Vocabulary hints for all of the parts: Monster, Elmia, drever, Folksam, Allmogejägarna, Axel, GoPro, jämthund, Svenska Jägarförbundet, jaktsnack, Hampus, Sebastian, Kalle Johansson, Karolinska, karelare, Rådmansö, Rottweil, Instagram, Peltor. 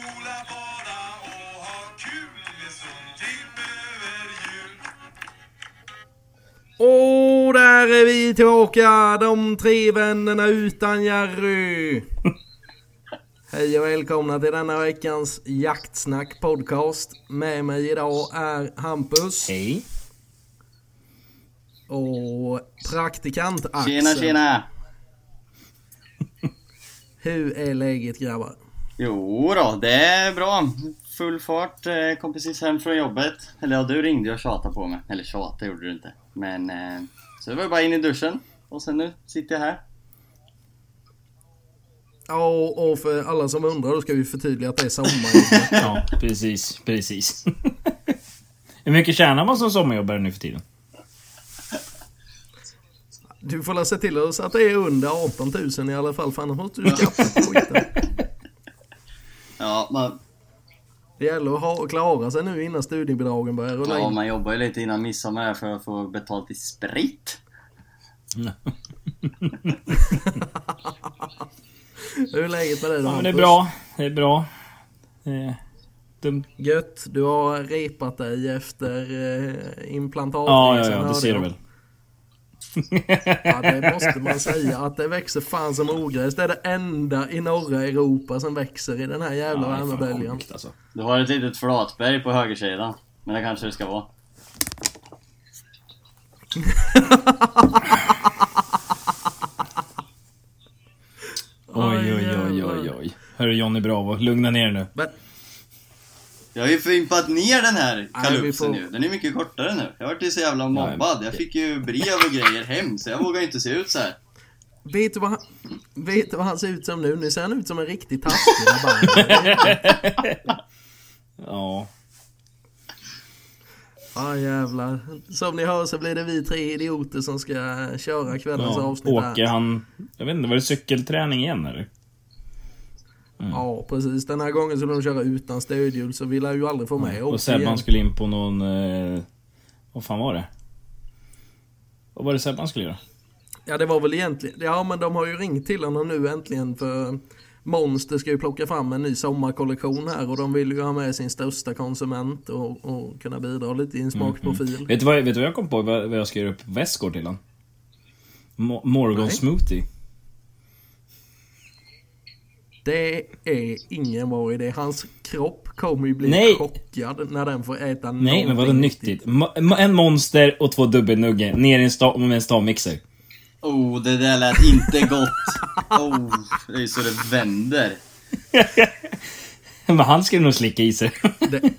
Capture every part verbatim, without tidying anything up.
sola, bada och ha kul med sån timme över jul. Och där är vi tillbaka, de tre vännerna utan Jerry. Hej och välkomna till denna veckans jaktsnack podcast. Med mig idag är Hampus. Hej. Och praktikant Axel. Tjena, tjena. Hur är läget, grabbar? Jo då, det är bra. Full fart, kom precis hem från jobbet. Eller ja, du ringde och tjatade på mig. Eller tjata gjorde du inte. Men så det var bara in i duschen. Och sen nu sitter jag här. Ja, och för alla som undrar, då ska vi förtydliga att det är sommarjobb. Ja, precis, precis. Hur mycket tjänar man som sommarjobbare nu för tiden? Du får läsa till oss att det är under arton tusen i alla fall, för annars måste du skaffa skiten. Ja, man... Det gäller att ha och klara sig nu innan studiebidragen börjar rulla in. Ja, man jobbar ju lite innan midsommar för att få betalt i sprit. Hur är läget med dig då? Ja, men det är bra, det är bra. Eh, dum. Gött, du har repat dig efter eh, implantat. Ja, ja, ja, du ser det väl. Ja, det måste man säga, att det växer fan som ogräs. Det är det enda i norra Europa som växer i den här jävla värmeböljan. Ja, alltså. Du har ett litet flatberg på högersidan, men det kanske det ska vara. Oj, oj, oj, oj, oj. Hörru Johnny Bravo, lugna ner nu. Men... Jag har ju fimpat ner den här kalupsen får... nu. Den är mycket kortare nu. Jag har varit så jävla mobbad. Jag fick ju brev och grejer hem, så jag vågar inte se ut så här. Vet du vad han, vet du vad han ser ut som nu? Nu ser han ut som en riktig taskig. Ja. Ja, jävlar. Som ni hör så blir det vi tre idioter som ska köra kvällens ja, avsnitt här. Åker han, jag vet inte, var det cykelträning igen eller? Mm. Ja, precis. Den här gången skulle de köra utan stödhjul, så ville jag ju aldrig få med. Mm. Och Sebban skulle in på någon... Eh... Vad fan var det? Vad var det Sebban skulle göra? Ja, det var väl egentligen... Ja, men de har ju ringt till honom nu äntligen, för... Monster ska ju plocka fram en ny sommarkollektion här, och de vill ju ha med sin största konsument och, och kunna bidra lite i en smakprofil. Mm, mm. Vet du vad, vet du vad jag kom på? Vad, vad jag ska göra upp väskor till han? Mo- Morgonsmoothie. Det är ingen bra idé. Hans kropp kommer ju bli Nej. chockad när den får äta någonting. Nej, men vad är det nyttigt? Ma- en monster och två dubbelnuggar ner i en stav med en stavmixer. Oh, det där lät inte gott. Oh, det är ju så det vänder. Men han skulle nog slicka i sig. Det...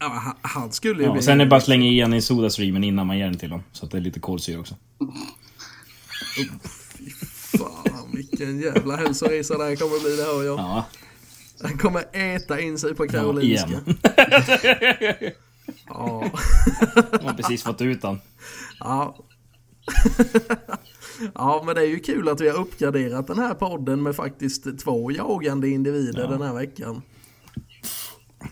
Ja, han skulle ju ja, bli... Sen är det bara slänga igen i sodastreamen innan man ger den till dem, så att det är lite kolsyra också. Oh, fy fan, vilken jävla hälsoresa det här kommer bli, det hör jag. Ja. Han kommer äta in sig på Karolinska. Ja, ja. Man har precis fått ut den. Ja. Ja, men det är ju kul att vi har uppgraderat den här podden med faktiskt två jagande individer ja. Den här veckan.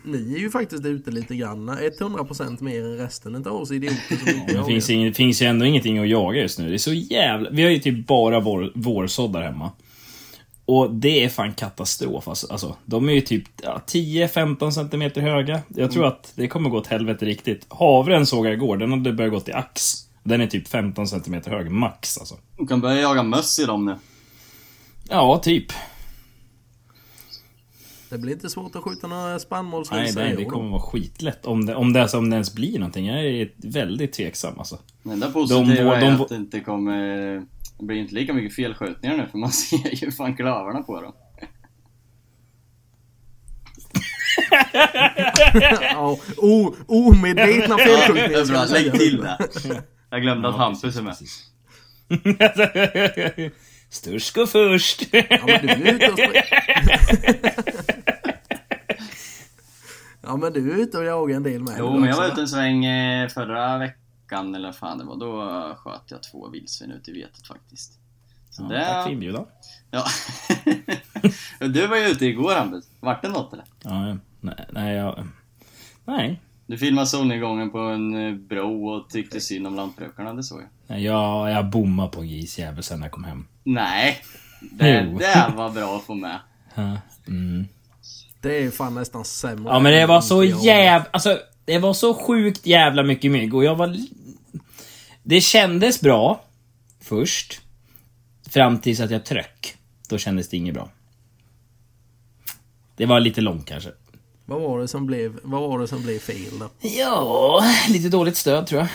Ni är ju faktiskt ute lite grann, hundra procent mer än resten av oss idioter som inte ja, det finns, inget, finns ju ändå ingenting att jaga just nu. Det är så jävla... Vi har ju typ bara vår, vårsoddar hemma. Och det är fan katastrof alltså. De är ju typ ja, tio femton centimeter höga. Jag tror mm. att det kommer gå åt helvete riktigt. Havren såg jag igår, den hade börjat gå till ax. Den är typ femton centimeter hög, max alltså. Du kan börja jaga möss i dem nu. Ja, typ. Det blir inte svårt att skjuta några spannmålshälsor. Nej, nej, det kommer vara skitlätt. Om det, om det, om det ens blir någonting, jag är väldigt tveksam alltså. Men det positiva de, de, är att det inte kommer... Det blir inte lika mycket felskjutningar nu, för man ser ju fan klavarna på dem. Ja, oh, oh, med dejtna felskjutningar. Det bra, lägg till det. Jag glömde ja, att Hampus är med. Störsk och först. Ja, men du är ute och spr- Ja, men du är ute och jagar en del med. Jo, men jag var ute en sväng förra veckan eller fan det var. Då sköt jag två vildsvin ut i vetet faktiskt. Så ja, det... Tack för inbjudan. Ja. Du var ju ute igår, Hampus. Vart det något eller? Ja, nej, nej, jag... nej. Du filmade solnedgången på en bro och tyckte synd om lantbrukarna, det såg jag. Ja, jag bommade på en grisjävel sen när jag kom hem. Nej, det, det var bra att få med. Mm. Det är fan nästan sämre. Ja, men det var så jävla... Alltså, det var så sjukt jävla mycket mygg. Och jag var... Det kändes bra först. Fram tills att jag tröck. Då kändes det inget bra. Det var lite långt kanske. Vad var det som blev, vad var det som blev fel då? Ja, lite dåligt stöd tror jag.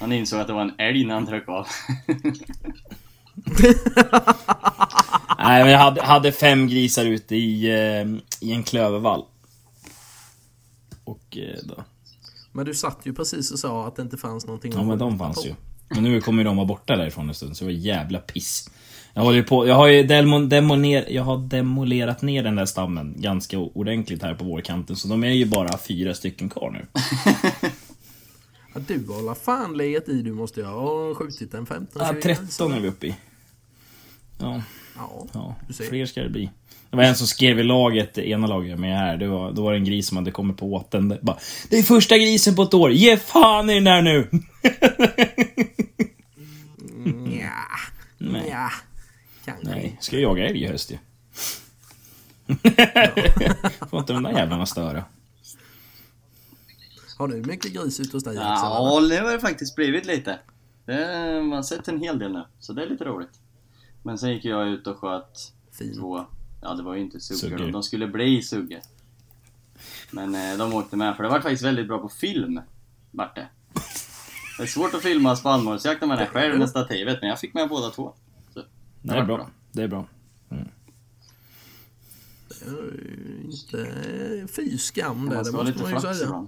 Han insåg att det var en älg när han tryckte av. Nej, men jag hade, hade fem grisar ute i, i en klövervall. Och då. Men du satt ju precis och sa att det inte fanns någonting. Ja, men de fanns på. Ju. Men nu kommer de vara borta därifrån en stund, så det var jävla piss. Jag håller på, jag har ju demon, demoner, jag har demolerat ner den där stammen ganska ordentligt här på vårkanten, så de är ju bara fyra stycken kvar nu. Ja, du håller fan legat i, du måste jag ha skjutit en femton. Ja, tretton är vi uppe i. Ja, ja, ja. Fler ska det bli. Det var en som skrev i laget, ena laget med här, det var, då var det en gris som hade kommit på åten. Det, bara, det är första grisen på ett år, ge fan i den här nu! Mm, ja. Nej. Ja. Nej, ska jag jaga älg i höst ju. Får inte de där jävlarna störa. Har du mycket gris ut hos dig? Ja, det har det faktiskt blivit lite. Det, man har sett en hel del nu, så det är lite roligt. Men sen gick jag ut och sköt fin. Två. Ja, det var ju inte suggor. De skulle bli suggor. Men eh, de åkte med, för det var faktiskt väldigt bra på film, Barte. Det är svårt att filma spannmålsjakt med den här själv med stativet, men jag fick med båda två. Det är bra. bra. Det är bra. Mm. Det är inte fy skam där. Det måste man ju säga.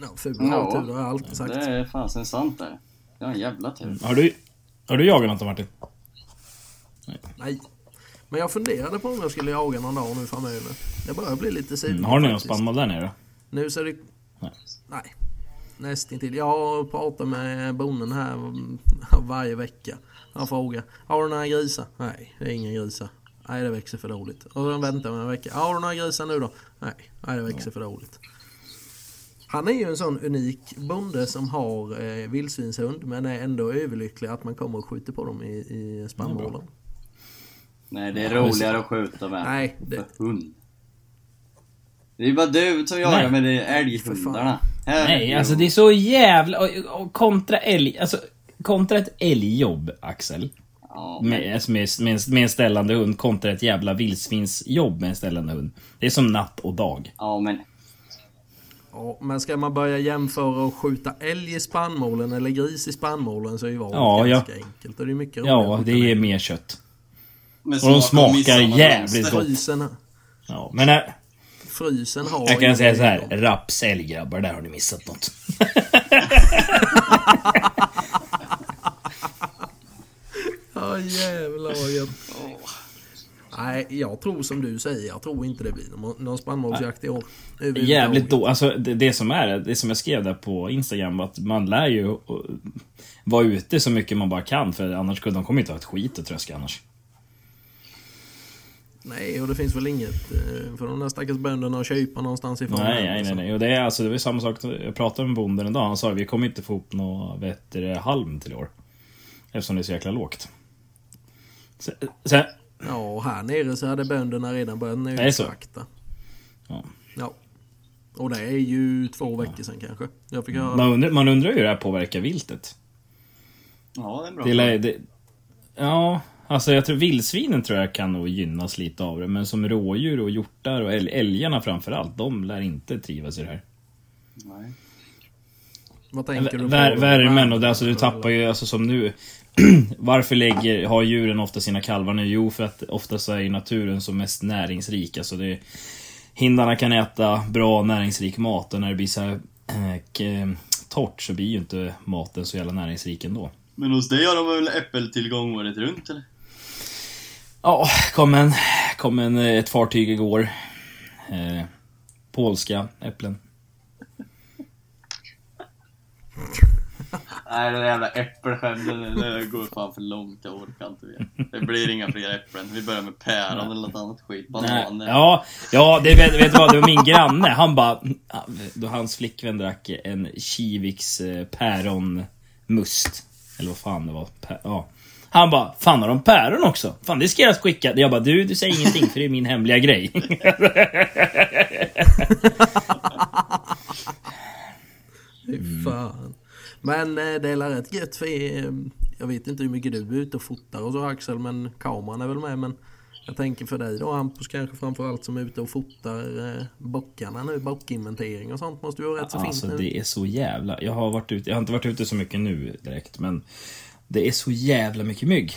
Ja, ful tur, det har jag alltid sagt. Det är fasen sant där. Det är en jävla tur. Mm. Har du, har du jagat något, Martin? Nej. Nej. Men jag funderade på om jag skulle jaga någon dag nu framöver. Jag börjar bli lite sugen. Mm. Har ni någon spannmål där nere? Nu så är det... Nej. Nej. Nästintill. Jag pratar med bonden här varje vecka. Han frågar, har du några grisar? Nej, det är ingen grisar. Nej, det växer för dåligt. Och de väntar en vecka. Har du några grisar nu då? Nej, nej det växer för dåligt. Han är ju en sån unik bonde som har eh, vildsvinshund, men är ändå överlycklig att man kommer och skjuter på dem i, i spannmålen. Nej, det är roligare att skjuta med. Nej, det... hund. Det är bara du som jagar med de älghundarna. Nej, alltså det är så jävla... Och, och kontra älg... Alltså... Kontra ett älgjobb, Axel, ja. med, med, med, med en ställande hund. Kontra ett jävla vildsvinsjobb med en ställande hund. Det är som natt och dag. Ja, men ja, men ska man börja jämföra och skjuta älg i spannmålen eller gris i spannmålen, så är det ju ja, ganska ja. enkelt. Och det är mycket ja, det är mer kött. Men och de smakar jävligt gott. Frysen, ja, men när... Frysen har... Jag kan säga så här, raps älggrabbar, där har ni missat något. Åh, oh, jävlar vad oh. Nej, jag tror som du säger. Jag tror inte det blir någon, någon spannmålsjakt i år. Jävligt då, alltså det, det som är, det som jag skrev där på Instagram, att man lär ju uh, vara ute så mycket man bara kan, för annars skulle de kommer inte ha ett skit att tröska annars. Nej, och det finns väl inget för de där stackars bönderna att köpa någonstans ifrån. Nej, nej, nej, nej. Och det är alltså, det var samma sak. Jag pratade med bonden en dag, han sa vi kommer inte få upp något vettigare halm till år, eftersom det är så jäkla lågt. Så, så. Ja, här nere så hade bönderna redan börjat nödsakta. Ja. Ja. Och det är ju två veckor ja. sedan kanske. Jag fick höra... man, undrar, man undrar ju hur det här påverkar viltet. Ja, det är bra. Det är, det, ja, alltså jag tror vildsvinen tror jag kan nog gynnas lite av det. Men som rådjur och hjortar och äl, älgarna framförallt, de lär inte trivas i det här. Nej. Vad tänker du på? Vär, värmen och det, alltså du tappar ju, alltså som nu... Varför lägger, har djuren ofta sina kalvar nu? Jo, för att ofta så är naturen som mest näringsrik. Alltså det, hindarna kan äta bra näringsrik mat. Och när det blir så här äh, torrt, så blir ju inte maten så jävla näringsrik ändå. Men hos dig har de väl äppeltillgång året runt eller? Ja, kom, en, kom en, ett fartyg igår eh, polska äpplen. Nej, det där jävla äppelskämden, det går fan för långt, jag orkar inte mer. Det blir inga fler äpplen, vi börjar med päron eller något annat skit. Bananer. Ja, ja, det vet, vet du vad, det var min granne, han bara, då hans flickvän drack en Kiviks päronmust, eller vad fan det var, ja. Han bara, fan har de päron också? Fan det ska jag skicka. Jag bara, du, du säger ingenting för det är min hemliga grej. Mm. Fan. Men det är rätt gött för jag vet inte hur mycket du är ute och fotar och så Axel, men kameran är väl med, men jag tänker för dig då Hampus kanske framförallt som är ute och fotar eh, bockarna nu, bockinventering och sånt måste ju vara rätt så alltså, fint nu. Det är så jävla, jag har, varit ute, jag har inte varit ute så mycket nu direkt, men det är så jävla mycket mygg.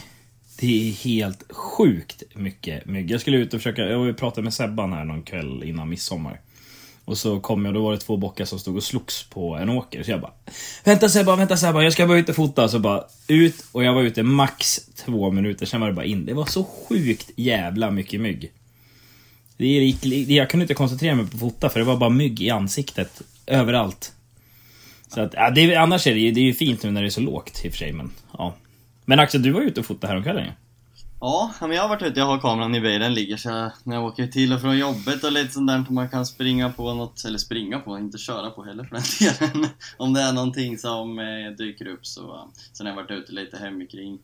Det är helt sjukt mycket mygg. Jag skulle ut och försöka, jag pratade med Sebban här någon kväll innan midsommar. Och så kom jag, då var det två bockar som stod och slogs på en åker. Så jag bara, vänta Sebba, vänta Sebba, jag ska bara ut och fota. Så bara, ut, och jag var ute max två minuter, sen var det bara in. Det var så sjukt jävla mycket mygg. Det är, jag kunde inte koncentrera mig på fota, för det var bara mygg i ansiktet, överallt. Så att, ja, det, annars är det, det är ju fint nu när det är så lågt i och för sig, men ja. Men Axel, du var ute och fota häromkvällen ju. Ja, men jag har varit ute, jag har kameran i bilen ligger så jag, när jag åker till och från jobbet och lite sånt där på man kan springa på något, eller springa på, inte köra på heller för den delen. Om det är någonting som eh, dyker upp så, så när jag har varit ute lite hemikring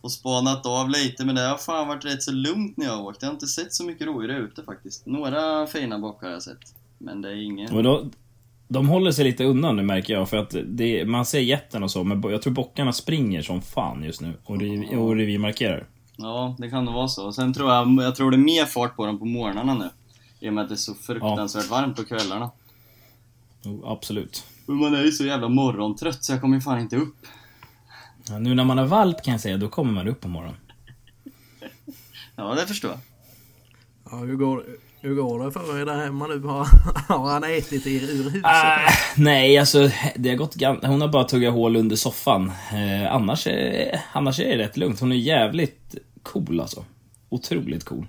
och spanat av lite, men det har fan varit rätt så lugnt när jag åkt. Jag har inte sett så mycket rådjur ute faktiskt, några fina bockar har jag sett, men det är ingen. Och då, de håller sig lite undan nu märker jag, för att det, man ser jätten och så, men jag tror bockarna springer som fan just nu och det, och det vi markerar. Ja, det kan nog vara så. Sen tror jag, jag tror det är mer fart på dem på morgnarna nu. I och med att det är så fruktansvärt ja. varmt på kvällarna. Oh, absolut. Men man är ju så jävla morgontrött så jag kommer fan inte upp. Ja, nu när man har valp kan jag säga, då kommer man upp på morgonen. Ja, det förstår jag. Ja, hur går, hur går det för er där hemma nu? Har, har han ätit er ur huset? Ah, nej, alltså det har gått, hon har bara tuggat hål under soffan. Eh, annars, eh, annars är det rätt lugnt. Hon är jävligt cool alltså. Otroligt cool.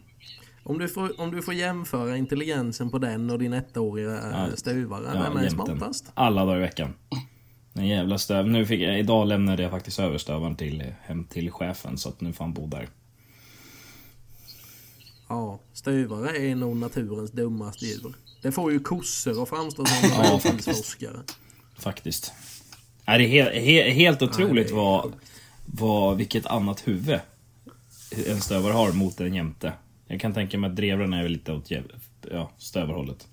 Om du får, om du får jämföra intelligensen på den och din ettåriga ja, stövare, ja, vem är smartast? Alla dagar i veckan. Den jävla stöv. Nu fick jag, idag lämnade jag faktiskt överstövaren till, hem till chefen så att nu får han bo där. Ja, stövare är nog naturens dummaste djur. Det får ju kossor och framstå som ja, forskare. Faktiskt. Ja, det är he- he- helt otroligt ja, är vad, vad, vilket annat huvud en stövare har mot en jämte. Jag kan tänka mig att drevarna är väl lite åt ja, stövarhållet.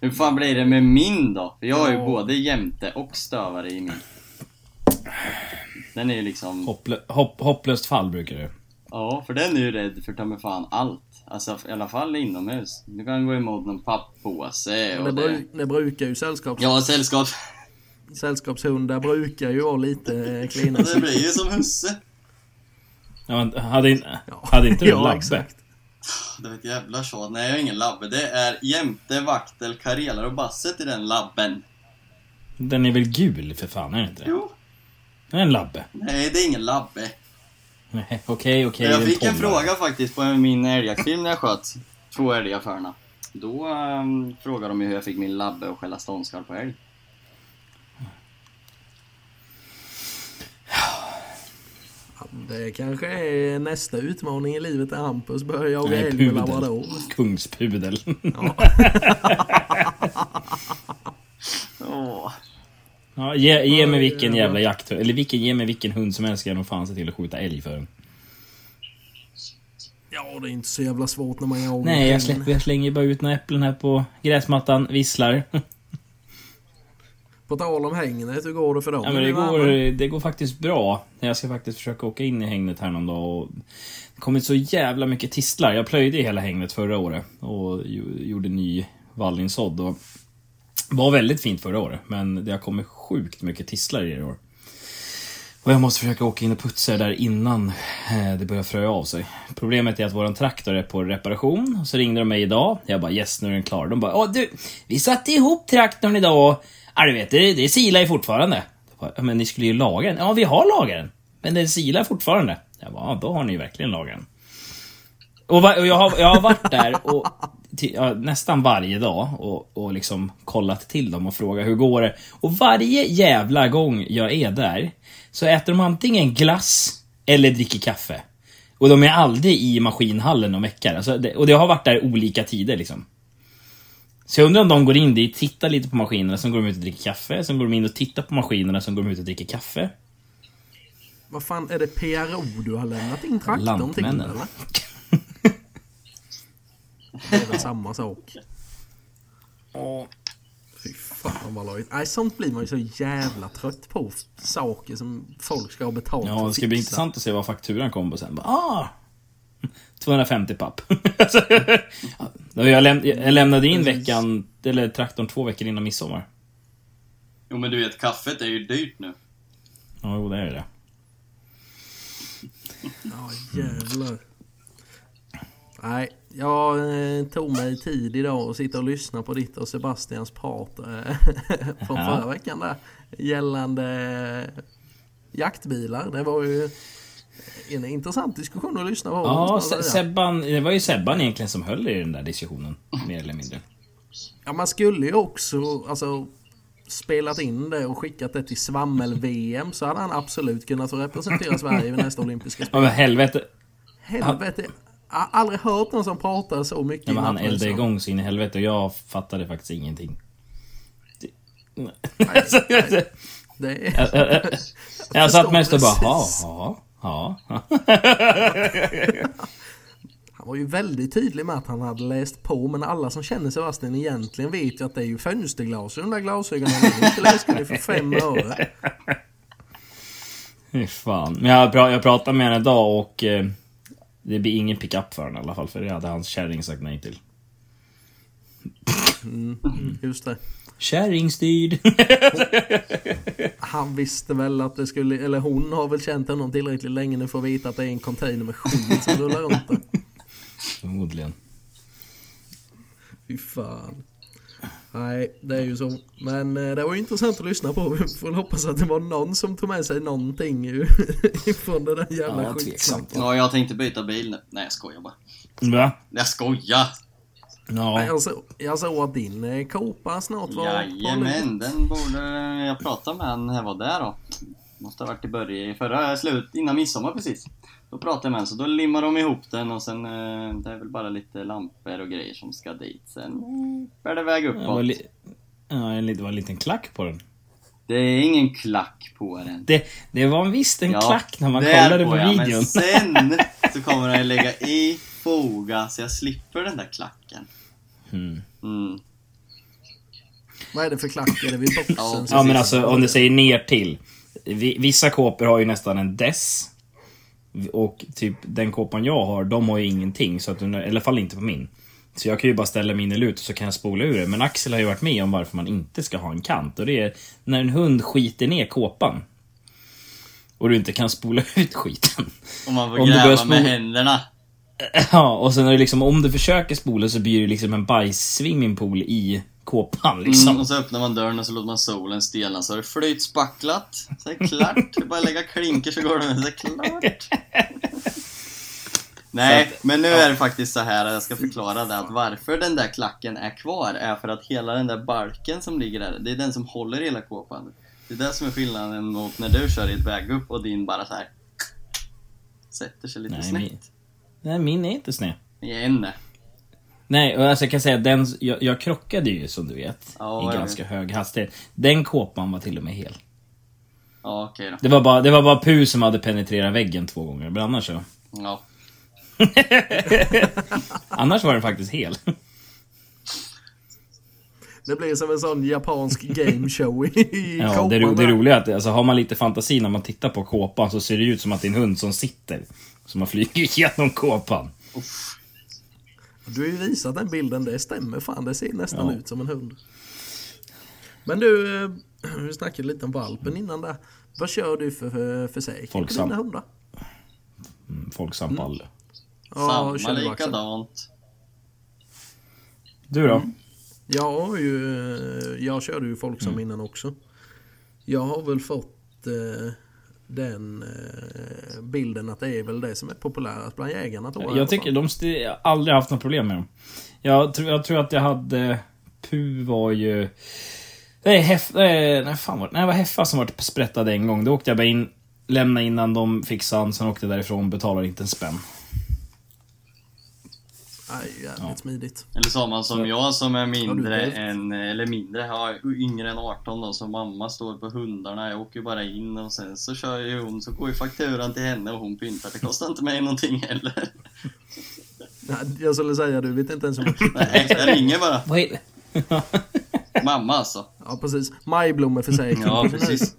Hur fan blir det med min då? För jag har ju ja. både jämte och stövare i min. Den är ju liksom Hopplö- hopp- hopplöst fall brukar det. Ja, för den är ju rädd för att ta med fan allt. Alltså i alla fall inomhus. Du kan gå emot någon papppåse och det, det. Bru- det brukar ju sällskaps Ja, sällskap sällskapshundar brukar ju vara lite klina. Det blir ju som husse. Ja, men hade, in, ja. hade inte du ja, labbe? Exakt. Det var ett jävla tjat. Nej, jag har ingen labbe. Det är jämte, vaktel, karelar och basset i den labben. Den är väl gul för fan, är det inte? Jo. Det är en labbe. Nej, det är ingen labbe. Nej, okej, okej. Jag fick en, en fråga faktiskt på min älgjaktfilm när jag sköt två älgaffärerna. Då um, frågade de ju hur jag fick min labbe och skälla ståndskall på älg. Det kanske är nästa utmaning i livet där Hampus börjar jaga älg med labrador. Kungspudel. Ja. oh. Ja, ge, ge mig vilken jävla jakt eller vilken, ge mig vilken hund som älskar de fan sig till att skjuta älg för den. Ja, det är inte så jävla svårt när man jagar. Nej, jag släpper, jag slänger bara ut några äpplen här på gräsmattan, visslar. På tal om hängnet, hur går det för dem? Ja, men det, går, det går faktiskt bra. Jag ska faktiskt försöka åka in i hängnet här någon dag och det kommer så jävla mycket tistlar. Jag plöjde i hela hängnet förra året och gjorde ny vallinsådd och det var väldigt fint förra året, men det har kommit sjukt mycket tistlar i år. Och jag måste försöka åka in och putsa där innan det börjar fröja av sig. Problemet är att våran traktor är på reparation. Så ringde de mig idag. Jag bara, yes, nu är den klar. De bara, åh du, vi satte ihop traktorn idag. Ja, du vet, det, det silar ju fortfarande. Jag bara, men ni skulle ju laga den. Ja, vi har lagat den. Men den silar fortfarande. Jag bara, då har ni ju verkligen lagat den. Och, va, och jag, har, jag har varit där och till, ja, nästan varje dag och, och liksom kollat till dem och frågat hur går det. Och varje jävla gång jag är där så äter de antingen glass eller dricker kaffe. Och de är aldrig i maskinhallen och mäckar. Alltså det, och det har varit där olika tider liksom. Så jag undrar om de går in dit, tittar lite på maskinerna, sen går de ut och dricker kaffe. Sen går de in och tittar på maskinerna, sen går de ut och dricker kaffe. Vad fan är det P R O du har lämnat in traktorn till, eller? Det är väl samma sak. Åh, fy fan vad lojt. Nej, sånt blir man ju så jävla trött på. Saker som folk ska ha betalt. Ja, det ska bli intressant att se vad fakturan kommer på sen. Ah! tvåhundrafemtio papp. jag, läm- jag lämnade in veckan, eller traktorn två veckor innan midsommar. Jo, men du vet, kaffet är ju dyrt nu. Ja, jo, det är det. Ja, jävlar. Nej, jag tog mig tid idag och sitta och lyssna på ditt och Sebastians prat från ja. förra veckan där, gällande jaktbilar. Det var ju en intressant diskussion att lyssna på. Ja, Se- Sebban, det var ju Sebban egentligen som höll i den där diskussionen, mer eller mindre. Ja, man skulle ju också, alltså, spelat in det och skickat det till Svammel-V M så hade han absolut kunnat få representera Sverige vid nästa olympiska spel. Ja, men helvete. Helvete. Jag har aldrig hört någon som pratar så mycket. Ja, men han eldade igång sin helvete och jag fattade faktiskt ingenting. Nej, nej. Det... Jag, jag, jag, jag satt mest och bara, ja, ja, ja. Han var ju väldigt tydlig med att han hade läst på, men alla som känner Sebastian egentligen vet ju att det är ju fönsterglas och de där glasögonen är inte läskade för fem öre. Fy fan. Men jag, pr- jag pratade med henne idag och eh, det blir ingen pick-up för henne i alla fall, för det hade hans kärring sagt nej till. Mm, just det. Kärringstyrd. Han visste väl att det skulle, eller hon har väl känt honom tillräckligt länge nu för att veta att det är en container med skit som rullar runt där. Förmodligen. Fy fan. Nej, det är ju så. Men det var ju intressant att lyssna på. Vi får hoppas att det var någon som tog med sig någonting från den där jävla ja, skitsnacken. Ja, jag tänkte byta bil. Nej, jag skojar bara. Va? Jag skojar. No. Jag, såg, jag såg att din kopa snart var... Jajamän, den borde jag prata med han här var där då. Måste ha varit i början, förra slut, innan midsommar precis. Då pratade jag med han, så då limmar de ihop den och sen det är väl bara lite lampor och grejer som ska dit. Sen bär det väg uppåt. Ja, det var, li- ja, det var en liten klack på den. Det är ingen klack på den. Det, det var en visst en ja, klack när man kollade på, på videon. Men sen så kommer den lägga i foga så jag slipper den där klacken. Mm. Mm. Vad är det för klack? Är det vid boxen? Ja, men alltså om du säger ner till. Vissa kåpor har ju nästan en dess. Och typ den kåpan jag har, de har ju ingenting, så att den, i alla fall inte på min. Så jag kan ju bara ställa min elut och så kan jag spola ur det. Men Axel har ju varit med om varför man inte ska ha en kant. Och det är när en hund skiter ner kåpan och du inte kan spola ut skiten. Om man får om gräva spola... med händerna. Ja, och sen är det liksom, om du försöker spola så blir det liksom en bajs-swimmingpool i kåpan liksom. Mm, och så öppnar man dörren och så låter man solen stelna, så har det flyt spacklat. Så är det klart, det bara lägga klinker så går det, så är det klart. Nej, att, men nu ja. är det faktiskt så här att jag ska förklara det, att varför den där klacken är kvar är för att hela den där balken som ligger där, det är den som håller hela kåpan. Det är det som är skillnaden mot när du kör i ett väg upp och din bara så här sätter sig lite Nej, snett min... Nej, min är inte sned. Nej, nej, och alltså jag kan säga att den, jag, jag krockade ju som du vet oh, i ganska hög hastighet. Den kåpan var till och med hel. Ja, oh, okej okay då. Det var bara det var bara Pu som hade penetrerat väggen två gånger, men annars så. Ja. Annars var den faktiskt hel. Det blir som en sån japansk game show i ja, kåpan. Det, ro, det roliga är att alltså, har man lite fantasi när man tittar på kåpan så ser det ut som att det är en hund som sitter, som man flyger genom kåpan. Uff. Du har ju visat den bilden, det stämmer fan, det ser nästan ja. ut som en hund. Men du, vi snackade lite om valpen innan där. Vad kör du för försäkring Folksam. på dina hundar? Mm, Folksam på alla. Ja, samma likadant. Du då? Mm. Ja, ju, jag körde ju Folksam mm. innan också. Jag har väl fått eh, den eh, bilden att det är väl det som är populärast bland jägarna. Jag, jag tycker de st- aldrig haft något problem med dem. Jag tror, jag tror att jag hade... Pu var ju... Nej, hef, nej, nej fan var det? Nej, det var Heffa som var sprättad en gång. Då åkte jag bara in, lämnade innan de fixade han, sen åkte därifrån, betalade inte en spänn. Aj, jävligt ja. Smidigt. Eller så har man som jag som är mindre ja, än, eller mindre, har yngre än arton då, så mamma står på hundarna, jag åker bara in och sen så kör ju hon, så går ju fakturan till henne och hon pyntar, det kostar inte mig någonting heller. Nej, jag skulle säga, du vet inte ens om jag... Nej, jag ringer bara. Vad är det? Mamma alltså. Ja, precis. Majblommor för sig. Ja, precis.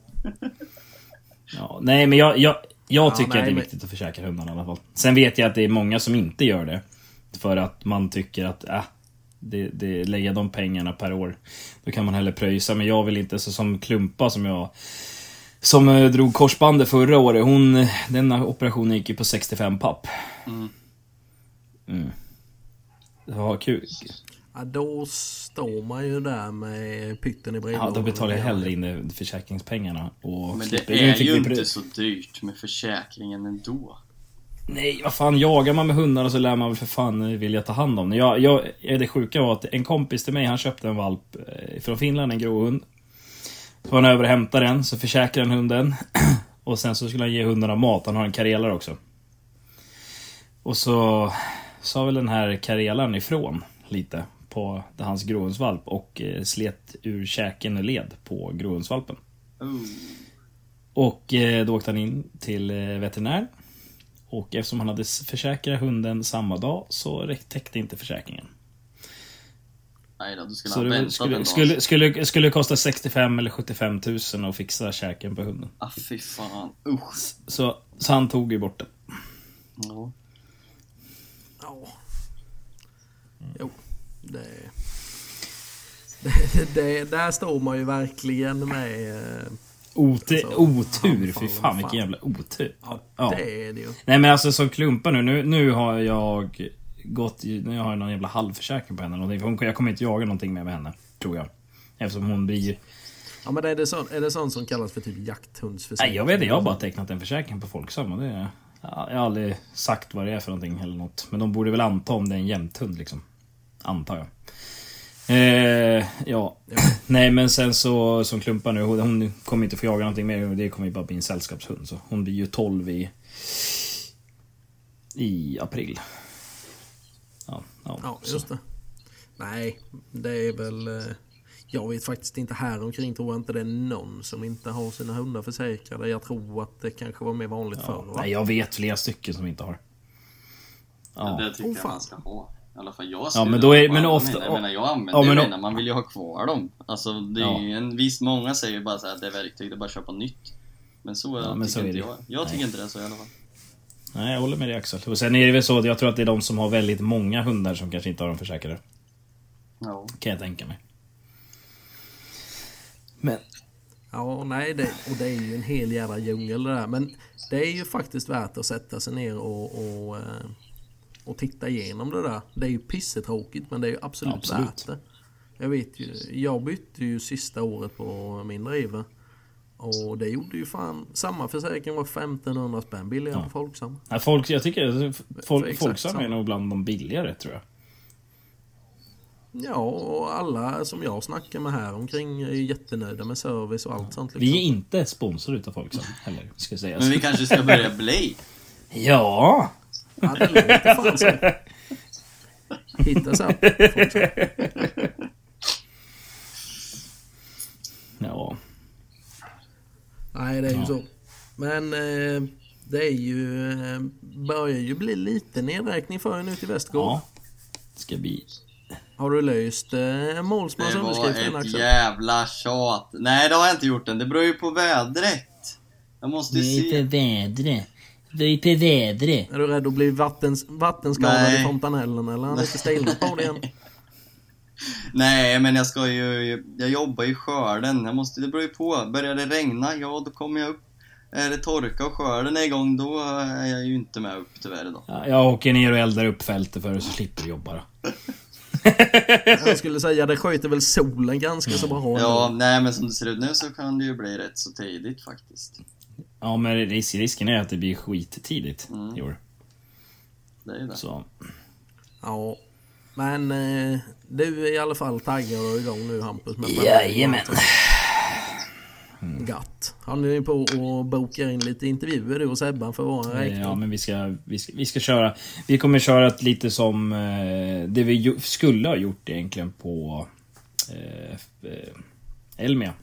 Ja, nej, men jag, jag, jag tycker ja, nej, att det är viktigt men... att försäkra hundarna i alla fall. Sen vet jag att det är många som inte gör det. För att man tycker att äh, det, det, lägga de pengarna per år, då kan man heller pröjsa. Men jag vill inte, så som Klumpa som jag som äh, drog korsbandet förra året, hon, den operationen gick ju på sextiofem papp. Mm. Mm. Ja, kul. Ja, då står man ju där med pytten i bredden. Ja, då betalar jag hellre in försäkringspengarna och... Men det är ju inte pr- så dyrt med försäkringen ändå. Nej, vad fan, jagar man med hundar så lär man väl för fan vilja ta hand om det. Jag, jag, det sjuka var att en kompis till mig, han köpte en valp från Finland, en gråhund. Så var han över och hämtade den, så försäkrade han hunden. Och sen så skulle han ge hundarna mat, han har en karelare också. Och så sa väl den här karelaren ifrån lite på hans gråhundsvalp och slet ur käken och led på gråhundsvalpen. Oh. Och då åkte han in till veterinär. Och eftersom han hade försäkrat hunden samma dag så täckte inte försäkringen. Nej då, du skulle så det skulle, skulle, skulle, skulle kosta sextiofem eller sjuttiofem tusen att fixa käken på hunden. Ah, fy fan. Usch. Så, så han tog ju bort det. Ja. Ja. Jo, det, det, det där står man ju verkligen med... Ote, alltså, otur, fan, fy fan, fan vilken jävla otur. Ja, ja. Det är det ju. Nej men alltså som Klumpa nu, nu, nu har jag gått, nu har jag någon jävla halvförsäkring på henne. Hon, jag kommer inte jaga någonting med, med henne, tror jag. Eftersom hon blir... Ja men är det, så, är det sånt som kallas för typ jakthundsförsäkring? Nej jag vet inte, jag har bara tecknat en försäkring på Folksam. Det är, jag har aldrig sagt vad det är för någonting eller något. Men de borde väl anta om det är en jämthund liksom. Antar jag. Eh, ja. ja Nej men sen så som Klumpa nu, hon kommer inte få jaga någonting mer. Det kommer ju bara bli en sällskapshund, så hon blir ju tolv i I april. Ja, ja, ja just det. Nej, det är väl, jag vet faktiskt inte här omkring, tror jag inte det är någon som inte har sina hundar försäkrade. Jag tror att det kanske var mer vanligt ja, förr. Nej jag vet flera stycken som inte har. Ja, ja det tycker oh, jag man ska ha. I alla fall jag ja, men då är, men ofta, menar, jag menar, jag använder, ja, men jag menar, man vill ju ha kvar dem. Alltså det är ja. ju en viss, många säger bara så här, det är verktyg, det är bara att köpa nytt. Men så, ja, men så är det. Jag, jag tycker inte det så i alla fall. Nej, jag håller med dig Axel. Och sen är det väl så att jag tror att det är de som har väldigt många hundar som kanske inte har dem försäkrade. Ja. Kan jag tänka mig. Men ja, nej, det, och det är ju en hel jävla djungel det där. Men det är ju faktiskt värt att sätta sig ner och... och och titta igenom det där. Det är ju pissetråkigt, men det är ju absolut, absolut. värt det. Jag vet ju, jag bytte ju sista året på min driver. Och det gjorde ju fan, samma försäkring var femtonhundra spänn billigare ja. på Folksam. Nej, folk, jag tycker folk, Folksam är nog bland de billigare, tror jag. Ja, och alla som jag snackar med här omkring är ju jättenöjda med service och allt ja. sånt. Liksom. Vi är inte sponsor utav Folksam heller, ska jag säga. Men vi kanske ska börja bli. Ja. Ja, det låter fan så. Hittas upp. Ja. Nej, det är ju ja. så. Men eh, det är ju eh, börjar ju bli lite nedräkning för en ut i Västgård. Ja. Ska bli. Har du löst eh, målsmans underskriften? Det var ett jävla tjat. Nej, det har jag inte gjort än. Det beror ju på vädret. Jag måste ju se. Det är vädret. Vi är på vädret. Är du rädd att bli vattens, vattenskadad i fontanellen? Eller han är inte stelnat på det igen? Nej, men jag ska ju... Jag jobbar i skörden. Jag måste, det beror ju på. Börjar det regna, ja då kommer jag upp. Är det torka och skörden är igång, då är jag ju inte med upp tyvärr idag. Ja, jag åker ner och eldar upp fältet för att slipper jobba då. Jag skulle säga, det sköter väl solen ganska så bra. Ja, nej men som det ser ut nu så kan det ju bli rätt så tidigt faktiskt. Ja, men ris- risken är att det blir skittidigt mm. i år. Det är det. Så. Ja, men eh, du är i alla fall taggad och igång nu, Hampus. Jajamän. Mm. Gatt. Han är ju på och bokar in lite intervjuer, du och Sebban, för våran räkning. Ja, men vi ska, vi ska, vi ska köra. Vi kommer köra ett lite som det vi skulle ha gjort egentligen på eh, Elmia.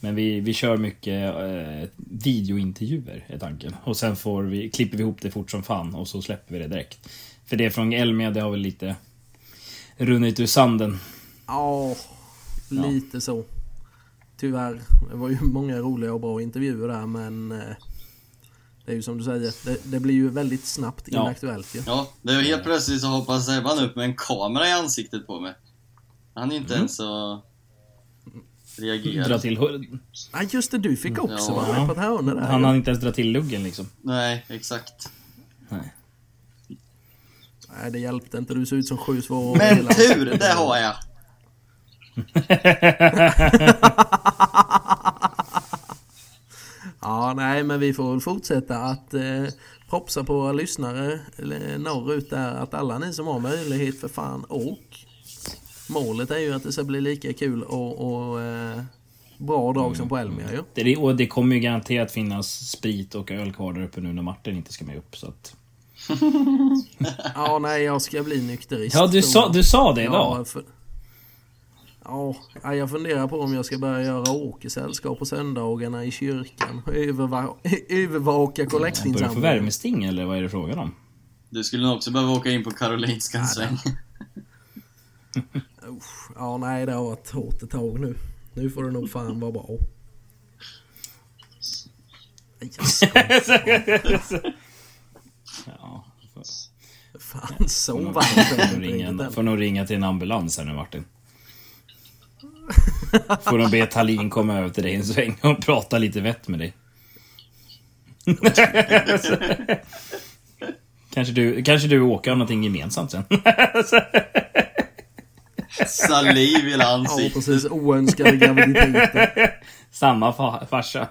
Men vi, vi kör mycket eh, videointervjuer är tanken. Och sen får vi, klipper vi ihop det fort som fan och så släpper vi det direkt. För det från Elmia, det har väl lite runnit ur sanden. Oh, ja, lite så. Tyvärr, det var ju många roliga och bra intervjuer där, men eh, det är ju som du säger, det, det blir ju väldigt snabbt inaktuellt. Ja, ja, det är helt plötsligt så hoppas Sebban upp med en kamera i ansiktet på mig. Han är inte mm. ens så... reagerar. Dra till hörn. Ja, just det, du fick också vara med på det här hörnet där. Han har inte ens dra till luggen liksom. Nej, exakt. Nej. Nej, det hjälpte inte. Du ser ut som sju svår. Men tur, det har jag. Ja, nej, men vi får väl fortsätta att eh, propsa på våra lyssnare norrut där, att alla ni som har möjlighet för fan, och målet är ju att det ska bli lika kul och, och eh, bra drag mm. som på Elmia ju. Det, och det kommer ju garanterat finnas sprit och öl kvar där uppe nu när Martin inte ska med upp, så att... Ja, nej, jag ska bli nykterist. Ja, du sa, du sa det idag. Ja, för... ja, jag funderar på om jag ska börja göra åkersällskap på söndagarna i kyrkan. Överva- övervaka kollektinsamling. Börjar du få värmesting eller vad är det frågan om? Du skulle nog också behöva åka in på Karolinska en sväng. Ja, nej, det har varit hårt ett tag nu. Nu får det nog fan vara bra. Yes, ja, för... fan, så får varmt nog ringa, får nog ringa till en ambulans här nu, Martin. Får de be Talin komma över till dig en sväng och prata lite vett med dig. Kanske du, kanske du åker någonting gemensamt sen. Saliv i ansiktet. Ja, precis, oönskade graviditeter. Samma fa- farsa.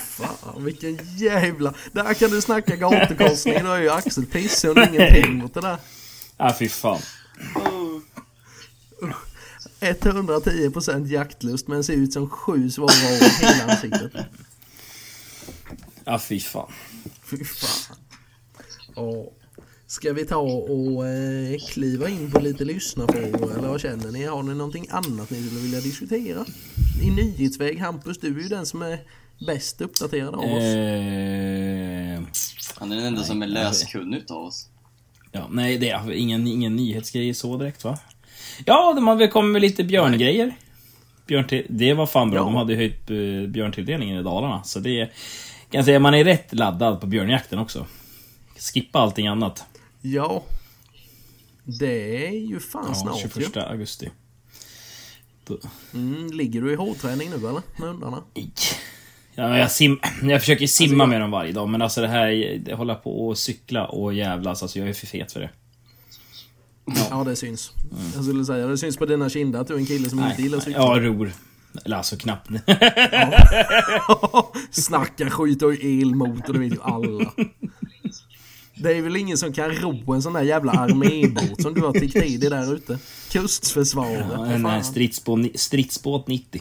Fan, vilken jävla... Där kan du snacka gatukorsning. Då är ju Axel pissig och ingenting mot det där. Ah, fy fan. hundratio procent jaktlust, men ser ut som sju svåra år i hela ansiktet. Ah, fy fan. Fy fan. Och... ska vi ta och eh, kliva in på lite lyssnarfrågor, eller vad känner ni? Har ni någonting annat ni skulle vilja diskutera? I nyhetsväg, Hampus, du är ju den som är bäst uppdaterad av oss. Eh... Han är den enda nej, som är läskunnig av oss. Ja, nej, det är ingen, ingen nyhetsgrej så direkt, va? Ja, de hade kommit med lite björngrejer. Björn till, det var fan bra. Ja. De hade höjt björntilldelningen i Dalarna. Så det kan jag säga, man är rätt laddad på björnjakten också. Skippa allting annat. Ja, det är ju fan ja, snart tjugoförsta augusti. Då... Mm, ligger du i hårdträning nu eller? Med hundarna? Ja, jag, sim... jag försöker simma alltså, med dem varje dag. Men alltså det här, det håller på att cykla och jävlas. Alltså jag är för fet för det. Ja, ja, det syns. Mm. Jag skulle säga, det syns på dina kinder att du är en kille som nej, inte gillar cykla. Ja, ror. Eller alltså knappt. Ja. Snackar skit och elmotor, det vet ju alla. Det är väl ingen som kan ro en sån där jävla armébåt som du har tickt i det där ute. Kustförsvaret. Ja, en här stridsbå- stridsbåt nittio.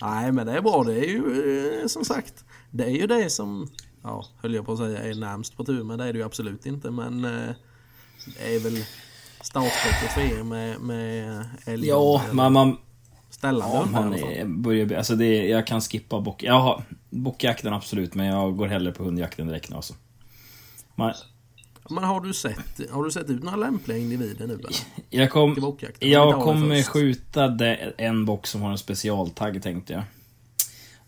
Nej, men det är bra. Det är ju som sagt, det är ju det som, ja, höll jag på att säga är närmst på tur, men det är det ju absolut inte. Men det är väl startskottet för er med, med älgen. Ja, man... man... Ja, man är, börjar, alltså det är, jag kan skippa bock, jag har bockjakten absolut, men jag går hellre på hundjakten direkt nu alltså. Man, men har du sett har du sett ut några lämpliga individer nu eller? Jag kom, jag kommer skjuta en bock som har en specialtagg, tänkte jag.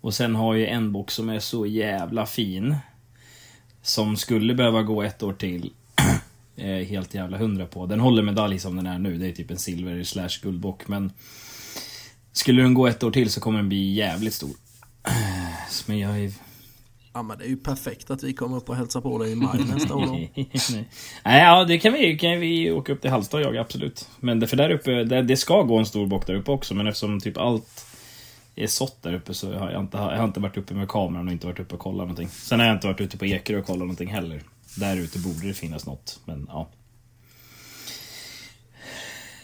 Och sen har jag en bock som är så jävla fin som skulle behöva gå ett år till. Helt jävla hundra på. Den håller medalj som den är nu. Det är typ en silver slash guldbock, men skulle den gå ett år till så kommer den bli jävligt stor. Men jag är... ja, men det är ju perfekt att vi kommer upp och hälsar på dig i maj nästa år. Nej, ja, det kan vi, kan vi åka upp till Halsta och jaga, absolut. Men det, för där uppe, det, det ska gå en stor bock där uppe också. Men eftersom typ allt är sått där uppe så har jag inte, jag har inte varit uppe med kameran och inte varit uppe och kollat någonting. Sen har jag inte varit ute på Eker och kollat någonting heller. Där ute borde det finnas något, men ja.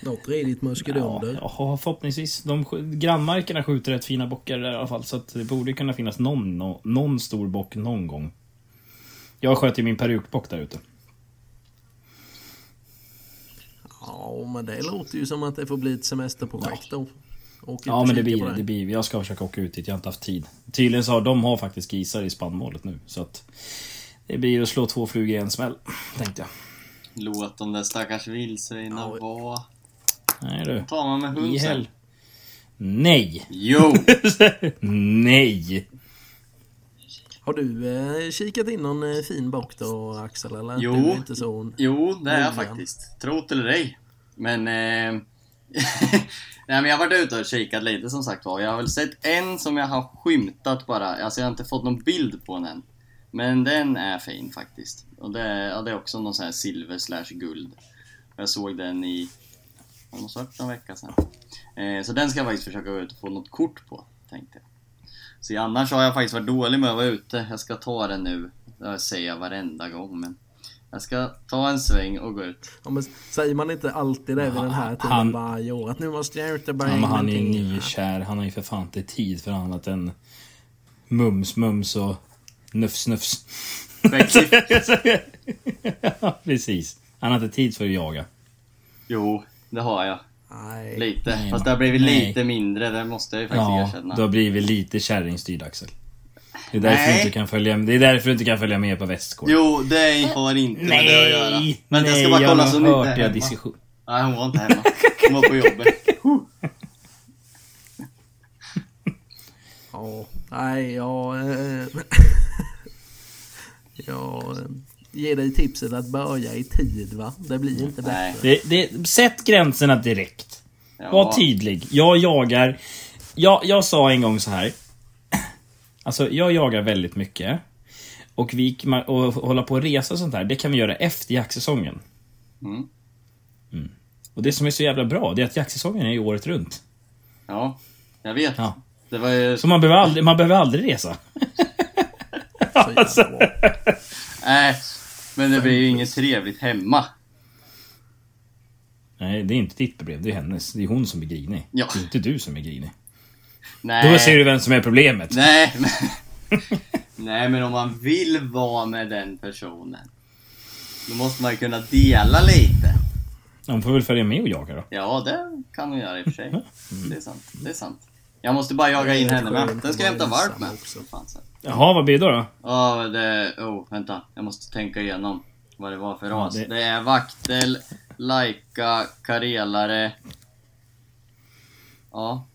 Något redigt man ska under. Ja, förhoppningsvis. De grannmarkerna skjuter rätt fina bockar där i alla fall. Så att det borde kunna finnas någon, någon, någon stor bock någon gång. Jag sköt ju min perukbock där ute. Ja, men det låter ju som att det får bli ett semesterprojekt då. Ja, men det blir det. det blir. Jag ska försöka åka ut dit, jag har inte haft tid. Tydligen så har de har faktiskt gisar i spannmålet nu. Så att det blir att slå två flugor i en smäll, tänkte jag. Låt de där stackars vildsvina vara. Nej du. Tar man med hundsen? Nej. Jo. Nej. Har du eh, kikat in någon eh, fin bock då, Axel? Eller? Jo, du är inte så... jo, det är jag faktiskt. Trot eller ej. Men... Eh... Nej, men jag har varit ute och kikat lite, som sagt var. Jag har väl sett en som jag har skymtat bara. Alltså jag har inte fått någon bild på den. Men den är fin faktiskt. Och det är, ja, det är också någon sån här silver slash guld. Jag såg den i... Jag måste ha en vecka sedan. Eh, så den ska jag faktiskt försöka gå ut och få något kort på, tänkte jag. Så annars har jag faktiskt varit dålig med att vara ute. Jag ska ta den nu. Det säger jag varenda gång, men jag ska ta en sväng och gå ut. Ja, men säger man inte alltid det vid den här tiden han, varje år? Att nu måste jag ut och bara... Ja, men han är ju nykär. Han har ju för fan inte tid för annat än mums, mums och nufs, nufs. Ja, precis. Han har inte tid för att jaga. Jo, det har jag. Nej. Lite, nej, fast det har blivit nej. lite mindre. Det måste jag ju faktiskt ja, erkänna. Ja, då blir vi lite kärringstyrd, Axel. Det är därför du inte kan följa med. Det är därför du inte kan följa med på Västgård. Jo, det har inte nej, med det att göra. Men nej, jag ska bara kolla så nu inte hemma. Diskussion. Nej, hon var inte hemma. Hon var på jobbet. Ja, nej, jag äh, jag ge dig tipset att börja i tid, va? Det blir inte bättre. Det, det, sätt gränserna direkt. Ja. Var tydlig. Jag jagar... Jag, jag sa en gång så här. Alltså, jag jagar väldigt mycket. Och, vi, och hålla på och resa och sånt där, det kan vi göra efter jaktsäsongen. Mm. Mm. Och det som är så jävla bra, det är att jaktsäsongen är ju året runt. Ja, jag vet. Ja. Det var ju... Så man behöver aldrig, man behöver aldrig resa. Så alltså. Nej. Äh. Men det blir ju inget trevligt hemma. Nej, det är inte ditt problem, det är hennes. Det är hon som är grinig. Ja. Det är inte du som är grinig. Nej. Då ser du vem som är problemet. Nej, men, nej, men om man vill vara med den personen, då måste man ju kunna dela lite. De får väl följa med och jaga då? Ja, det kan hon göra i och för sig. Mm. Det är sant, det är sant. Jag måste bara jaga in henne med. Den ska jag hämta varp med. Jaha, vad blir det då? Ja, oh, det... Oh, vänta. Jag måste tänka igenom vad det var för ras. Ja, det... det är vaktel, laika, karelare. Ja.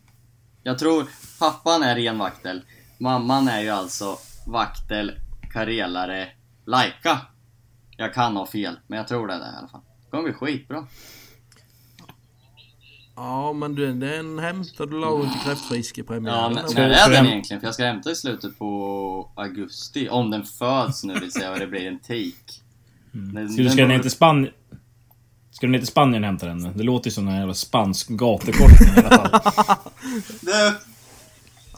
Jag tror pappan är ren vaktel. Mamman är ju alltså vaktel, karelare, laika. Jag kan ha fel, men jag tror det är det i alla fall. Det kommer bli skitbra. Ja, men du, den hämtar du lagom till kräftfiskepremiären. Ja, men när är den egentligen? För jag ska hämta i slutet på augusti. Om den föds nu, vill säga vad det blir, en tik. Mm. Den, ska den, ska den inte Span... ska den inte Spanien hämta den? Det låter ju som en jävla spansk gatukortning i alla fall.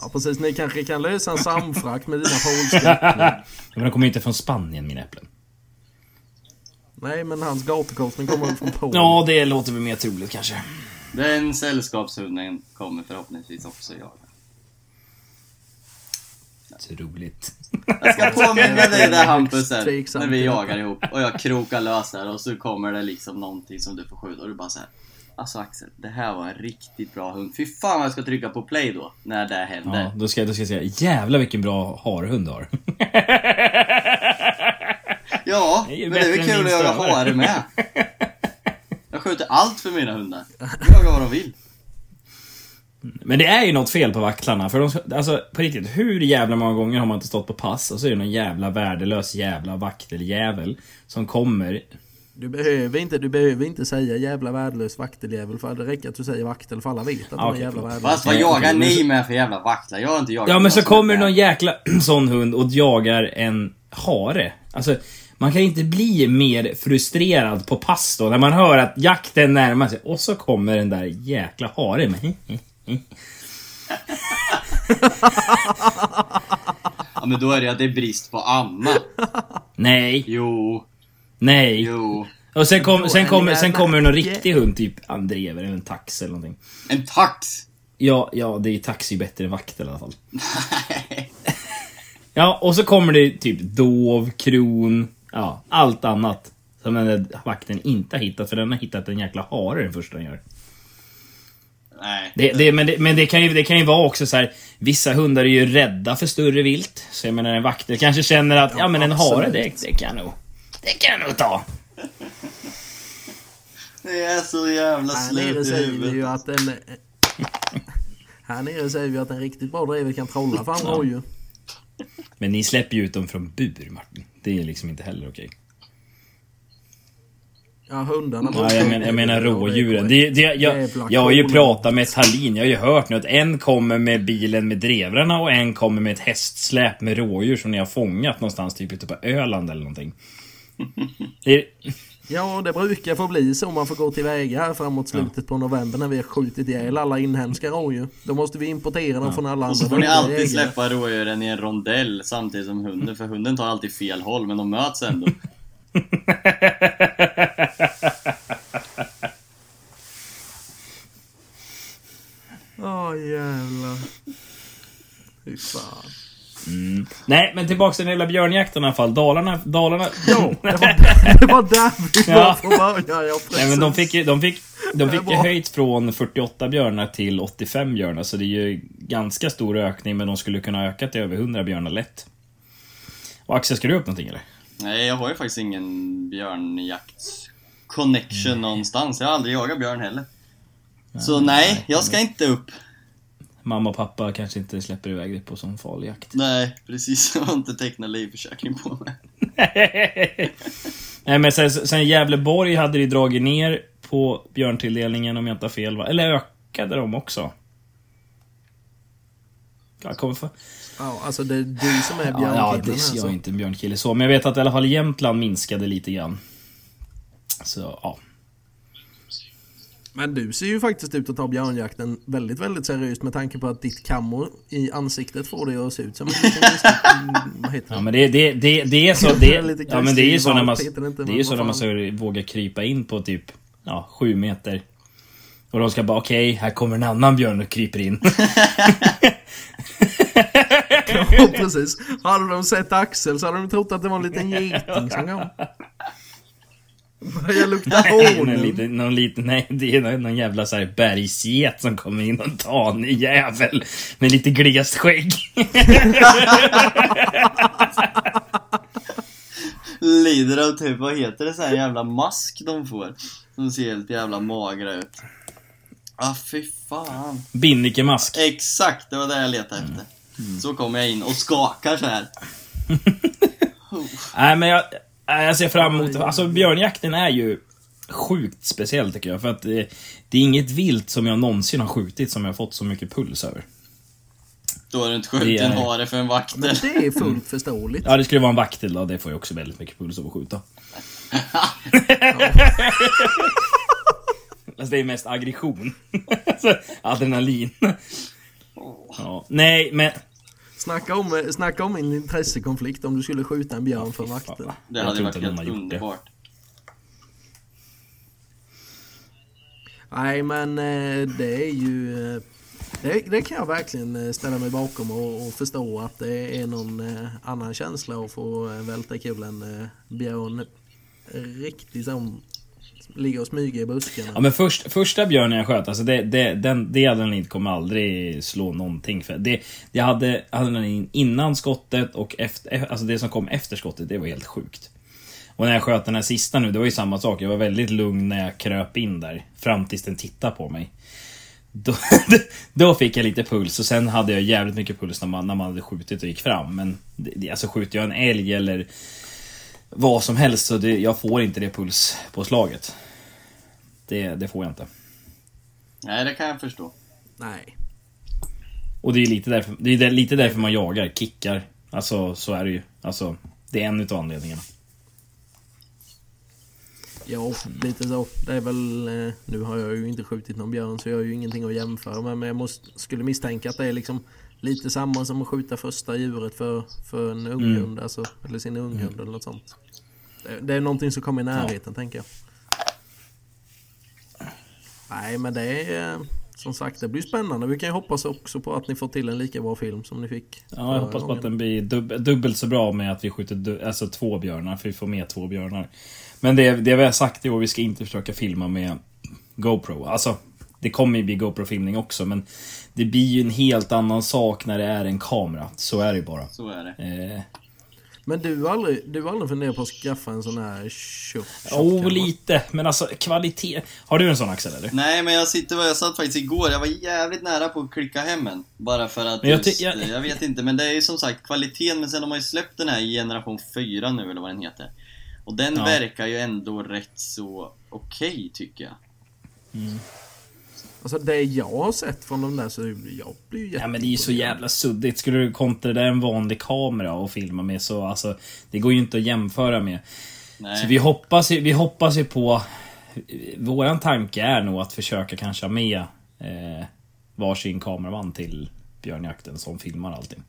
Ja, precis. Ni kanske kan lösa en samfrakt med dina polsköpningar. Men de kommer inte från Spanien, mina äpplen. Nej, men hans gatukortning kommer från Polen. Ja, det låter väl mer troligt kanske. Den sällskapshunden kommer förhoppningsvis också jaga. Så roligt. Jag ska påminna dig där, Hampus, här, när vi jagar ihop. Och jag krokar lös här och så kommer det liksom någonting som du får skjuta. Och du bara så här. Alltså Axel, det här var en riktigt bra hund. Fy fan vad jag ska trycka på play då, när det händer. Ja, då ska, då ska jag säga, jävla vilken bra harhund du har. Ja, det men det är väl kul att göra har med. Jag skjuter allt för mina hundar. Jag gör vad de vill. Men det är ju något fel på vaktlarna. För de, alltså, på riktigt, hur jävla många gånger har man inte stått på pass och så är det någon jävla värdelös jävla vakteljävel som kommer. Du behöver inte, du behöver inte säga jävla värdelös vakteljävel, för det räcker att du säger vaktel, för alla vet att ah, de är jävla okay. värdelös. Fast vad jagar ni med för jävla vaktlar? Jag har inte jagat. Ja, men så kommer någon jäkla sån hund och jagar en hare. Alltså... Man kan inte bli mer frustrerad på pass då, när man hör att jakten närmar sig och så kommer den där jäkla haren med. Ja, men då är det att det är brist på Anna. Nej. Jo. Nej. Jo. Och sen kommer sen kom, sen kom någon riktig hund, typ en drever eller en tax eller någonting. En tax? Ja, ja, det är taxi bättre än vakt i alla fall. Ja, och så kommer det typ dov, kron, ja, allt annat som den där vakten inte har hittat, för den har hittat en jäkla hare den första den gör. Nej. Det, det, men det, men det, kan ju, det kan ju vara också så här, vissa hundar är ju rädda för större vilt, så jag menar en vakter kanske känner att ja, ja men en hare det, det kan nog det kan nog ta. Det är så jävla slut i huvudet att en, här nere säger vi att en riktigt bra drever kan trolla fram ja. Ju. Men ni släpper ju ut dem från bur, Martin. Det är liksom inte heller okej. Ja, hundarna. Ja, jag, men, jag menar rådjuren. Det, det, jag, jag, jag har ju pratat med Tallin. Jag har ju hört nu att en kommer med bilen med drevrarna och en kommer med ett hästsläp med rådjur som ni har fångat någonstans typ ute på Öland eller någonting. Det... Ja, det brukar få bli så. Man får gå tillväga här framåt slutet ja. På november när vi har skjutit ihjäl alla inhemska rådjur. Då måste vi importera dem ja. Från alla andra. Och så får ni alltid jägare. Släppa rådjuren i en rondell samtidigt som hunden. För hunden tar alltid fel håll, men de möts ändå. Åh oh, jävlar. Fy fan. Mm. Nej, men tillbaka till den lilla björnjakten i alla fall. Dalarna, Dalarna. Jo, det var, det var där vi ja. Var ja, ja, nej, men de fick ju, de fick, de fick ju höjt från fyrtioåtta björnar till åttiofem björnar. Så det är ju ganska stor ökning. Men de skulle kunna öka till över hundra björnar lätt. Och Axel, ska du upp någonting eller? Nej, jag har ju faktiskt ingen björnjakt-connection nej. Någonstans. Jag har aldrig jagat björn heller. Nej, så nej, jag ska inte upp. Mamma och pappa kanske inte släpper iväg dig på sån farlig jakt. Nej, precis. Jag har inte tecknat livförsäkring på mig. Nej, men sen, sen Gävleborg hade de dragit ner på björntilldelningen om jag inte har fel. Va? Eller ökade de också? Ja, kom för... ja, alltså det är du som är björnkille. Ja, det är alltså. Jag är inte en björnkille så. Men jag vet att i alla fall Jämtland minskade lite grann. Så, ja. Men du ser ju faktiskt ut att ta björnjakten väldigt, väldigt seriöst med tanke på att ditt kammo i ansiktet får det att se ut som en liten... Ja, men det, det, det, det är så... Det, ja, men det är ju så när man, inte, det är så när man så vågar krypa in på typ ja, sju meter. Och de ska bara, okej, okay, här kommer en annan björn och kryper in. Ja, precis. Hade de sett Axel så hade de trott att det var en liten geting som kom. Jag luktar hål nu. Någon liten, nej, det är någon, någon jävla så här bergsget som kommer in och tar en jävel med lite glest skägg. Lider av typ, vad heter det, så här jävla mask de får. De ser helt jävla magra ut. Ah, fy fan. Binnikemask. Exakt, det var det jag letade mm. efter. Mm. Så kommer jag in och skakar så här. Oh. Nej, men jag... Jag ser fram emot, alltså björnjakten är ju sjukt speciell tycker jag. För att det, det är inget vilt som jag någonsin har skjutit som jag har fått så mycket puls över. Då har du inte skjutit är... en hare för en vaktel. Men det är fullt förståeligt. Ja, det skulle vara en vaktel då, det får ju också väldigt mycket puls av att skjuta. Alltså det är mest aggression. Alltså adrenalin. Ja, nej men... Snacka om, snacka om en intressekonflikt om du skulle skjuta en björn för vakten. Det hade varit helt underbart. Nej, men det är ju... Det, det kan jag verkligen ställa mig bakom och, och förstå att det är någon annan känsla att få välta kul än björn riktigt som ligger och smyger i buskarna. Ja, men först, första björnen jag sköt, alltså det, det, den, det adrenalin kommer aldrig slå någonting för. Det, det hade adrenalin innan skottet och efter, alltså det som kom efter skottet, det var helt sjukt. Och när jag sköt den här sista nu, det var ju samma sak. Jag var väldigt lugn när jag kröp in där fram tills den tittade på mig. Då, då fick jag lite puls. Och sen hade jag jävligt mycket puls när man, när man hade skjutit och gick fram. Men det, alltså skjuter jag en älg eller vad som helst så det, jag får inte det puls på slaget. Det, det får jag inte. Nej, det kan jag förstå. Nej. Och det är lite därför, det är lite därför man jagar, kickar. Alltså så är det ju. Alltså det är en utav anledningarna. Ja, lite så. Det är väl, nu har jag ju inte skjutit någon björn så jag har ju ingenting att jämföra med. Men jag måste, skulle misstänka att det är liksom lite samma som att skjuta första djuret för, för en unghund, mm. alltså, eller sin unghund mm. eller något sånt. Det är någonting som kommer i närheten, ja. tänker jag. Nej, men det är som sagt, det blir spännande. Vi kan ju hoppas också på att ni får till en lika bra film som ni fick. Ja, jag hoppas gången. på att den blir dub- dubbelt så bra med att vi skjuter du- alltså två björnar, för vi får med två björnar. Men det, det vi har sagt i år, vi ska inte försöka filma med GoPro. Alltså, det kommer ju bli GoPro-filmning också, men det blir ju en helt annan sak när det är en kamera. Så är det ju bara. Så är det. Eh. Men du har aldrig, du har aldrig funderat på att skaffa en sån här tjock, tjock oh, lite, men alltså kvalitet. Har du en sån, Axel, eller? Nej, men jag sitter, jag satt faktiskt igår, jag var jävligt nära på att klicka hem en. Bara för att, jag, just, ty- jag... jag vet inte, men det är ju som sagt kvaliteten. Men sen har man ju släppt den här generation fyra nu, eller vad den heter. Och den ja. verkar ju ändå rätt så okej, okay, tycker jag. Mm. Alltså det jag har sett från de där, så jag blir ju jätte... Ja, men det är ju så jävla suddigt. Skulle du kontra där en vanlig kamera och filma med, så alltså, det går ju inte att jämföra med. Nej. Så vi hoppas, vi hoppas ju på... Våran tanke är nog att försöka kanske med eh, varsin kameraman till björnjakten som filmar allting.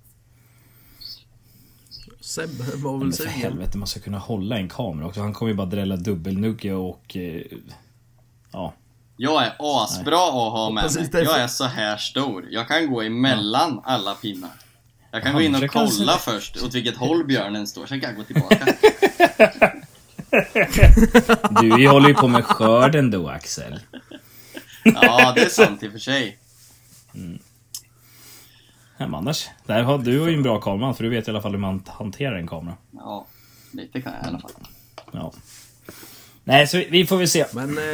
Seb, vad vill säga? För helvete, man ska kunna hålla en kamera också. Han kommer ju bara drälla dubbelnugge och... Eh, ja... Jag är asbra att ha med mig. Jag är så här stor. Jag kan gå emellan ja. alla pinnar. Jag kan ja, gå in och kolla se... först åt vilket håll björnen står. Sen kan jag gå tillbaka. Du, vi håller ju på med skörden då, Axel. Ja, det är sant i och för sig. Mm. Men annars, där har du ju en bra kamera, för du vet i alla fall hur man hanterar en kamera. Ja, lite kan jag i alla fall. Ja. Nej, så vi får väl se. Men... Eh...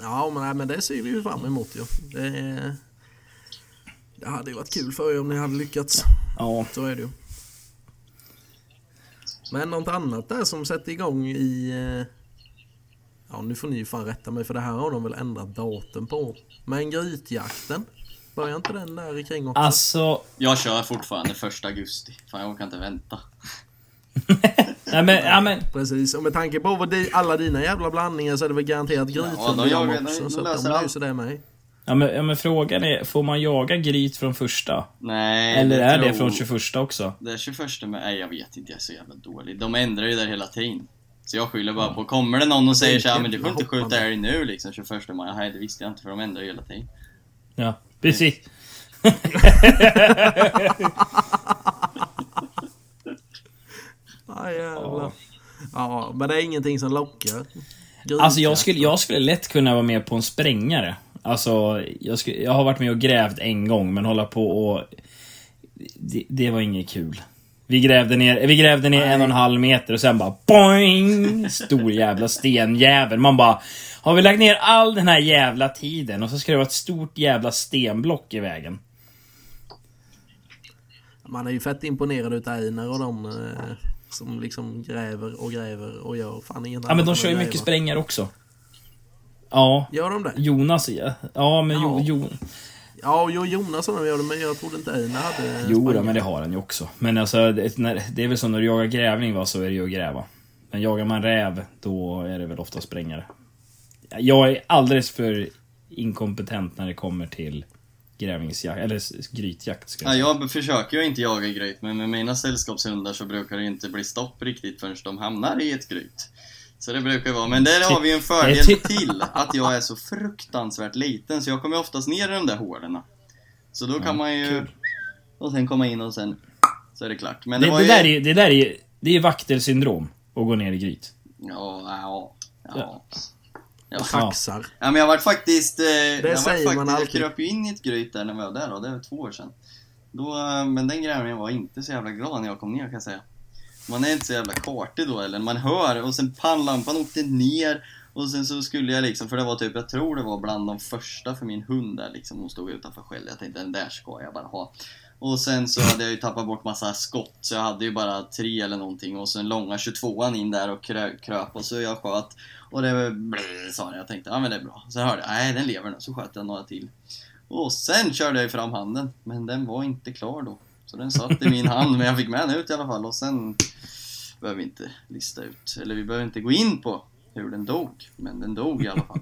Ja, men, nej, men det ser vi ju fram emot ju. Det, det hade ju varit kul för er om ni hade lyckats. Ja. Så är det ju. Men något annat där som sätter igång i... Ja, nu får ni ju fan rätta mig, för det här har de väl ändrat datum på. Men grytjakten, börjar inte den där ikring också? Alltså, jag kör fortfarande första augusti. Fan, jag kan inte vänta. Ja, men, ja, men. Precis, och med tanke på vad di, alla dina jävla blandningar, så är det väl garanterat gryt ja, från jag, också, jag, jag, så att de löser det med. Ja men, ja men frågan är, får man jaga gryt från första? Nej. Eller är tror... det från tjugoförsta också? Det är tjugoförsta, men nej, jag vet inte, jag är så jävla dålig. De ändrar ju där hela tiden. Så jag skyller bara på, kommer det någon och säger så här, men du får inte skjuta här nu liksom tjugoförsta maj. Nej, det visste jag inte, för de ändrar ju hela tiden. Ja, precis. Ah, ja. ja, men det är ingenting som lockar. Gryt, alltså jag skulle, jag skulle lätt kunna vara med på en sprängare. Alltså jag, skulle, jag har varit med och grävt en gång, men hålla på och det, det var inget kul. Vi grävde ner, vi grävde ner en och en halv meter och sen bara boing, stor jävla stenjävel. Man bara, har vi lagt ner all den här jävla tiden och så ska det vara ett stort jävla stenblock i vägen. Man är ju fett imponerad utav Einar och de eh... som liksom gräver och gräver och gör fan ingen. Ja, men de kör ju mycket sprängar också. Ja. Gör de det? Jonas, ja. Ja, men ja. Jo, jo. Ja, jo, Jonas som de gör det, men jag trodde inte Einar hade. Jo, då, men det har han ju också. Men alltså, det, när, det är väl som när du jagar grävning, va, så är det ju att gräva. Men jagar man räv, då är det väl ofta sprängare. Jag är alldeles för inkompetent när det kommer till grävningsjakt, eller grytjakt ska jag säga. Ja, jag försöker ju inte jaga gryt, men med mina sällskapshundar så brukar det inte bli stopp riktigt förrän de hamnar i ett gryt. Så det brukar vara, men där har vi en fördel till att jag är så fruktansvärt liten, så jag kommer oftast ner i de där hålen. Så då kan ja, man ju kul. Och sen komma in och sen så är det klart. Men det, det, var det ju... där är det där är ju, det är vaktelsyndrom att gå ner i gryt. Ja, ja. ja. ja. Jag faxar. Ja, men jag var faktiskt eh, det jag säger var man faktiskt alltid. Jag kröp ju in i ett gryt där när jag var där då, det var två år sedan. Då, men den grävningen var inte så jävla glad när jag kom ner, kan jag säga. Man är inte så jävla kartig då, eller man hör, och sen pannlampan åkte ner och sen så skulle jag liksom, för det var typ, jag tror det var bland de första för min hund där liksom, hon stod utanför själv. Jag tänkte, den där ska jag bara ha. Och sen så hade jag ju tappat bort massa skott, så jag hade ju bara tre eller någonting. Och sen långa tjugotvåan in där och krö- kröp och så jag sköt. Och det blev, sa jag, jag tänkte, ja men det är bra. Sen hörde jag, nej den lever nu, så sköt jag några till. Och sen körde jag ju fram handen, men den var inte klar då. Så den satt i min hand, men jag fick med den ut i alla fall. Och sen behöver vi inte lista ut, eller vi behöver inte gå in på hur den dog. Men den dog i alla fall.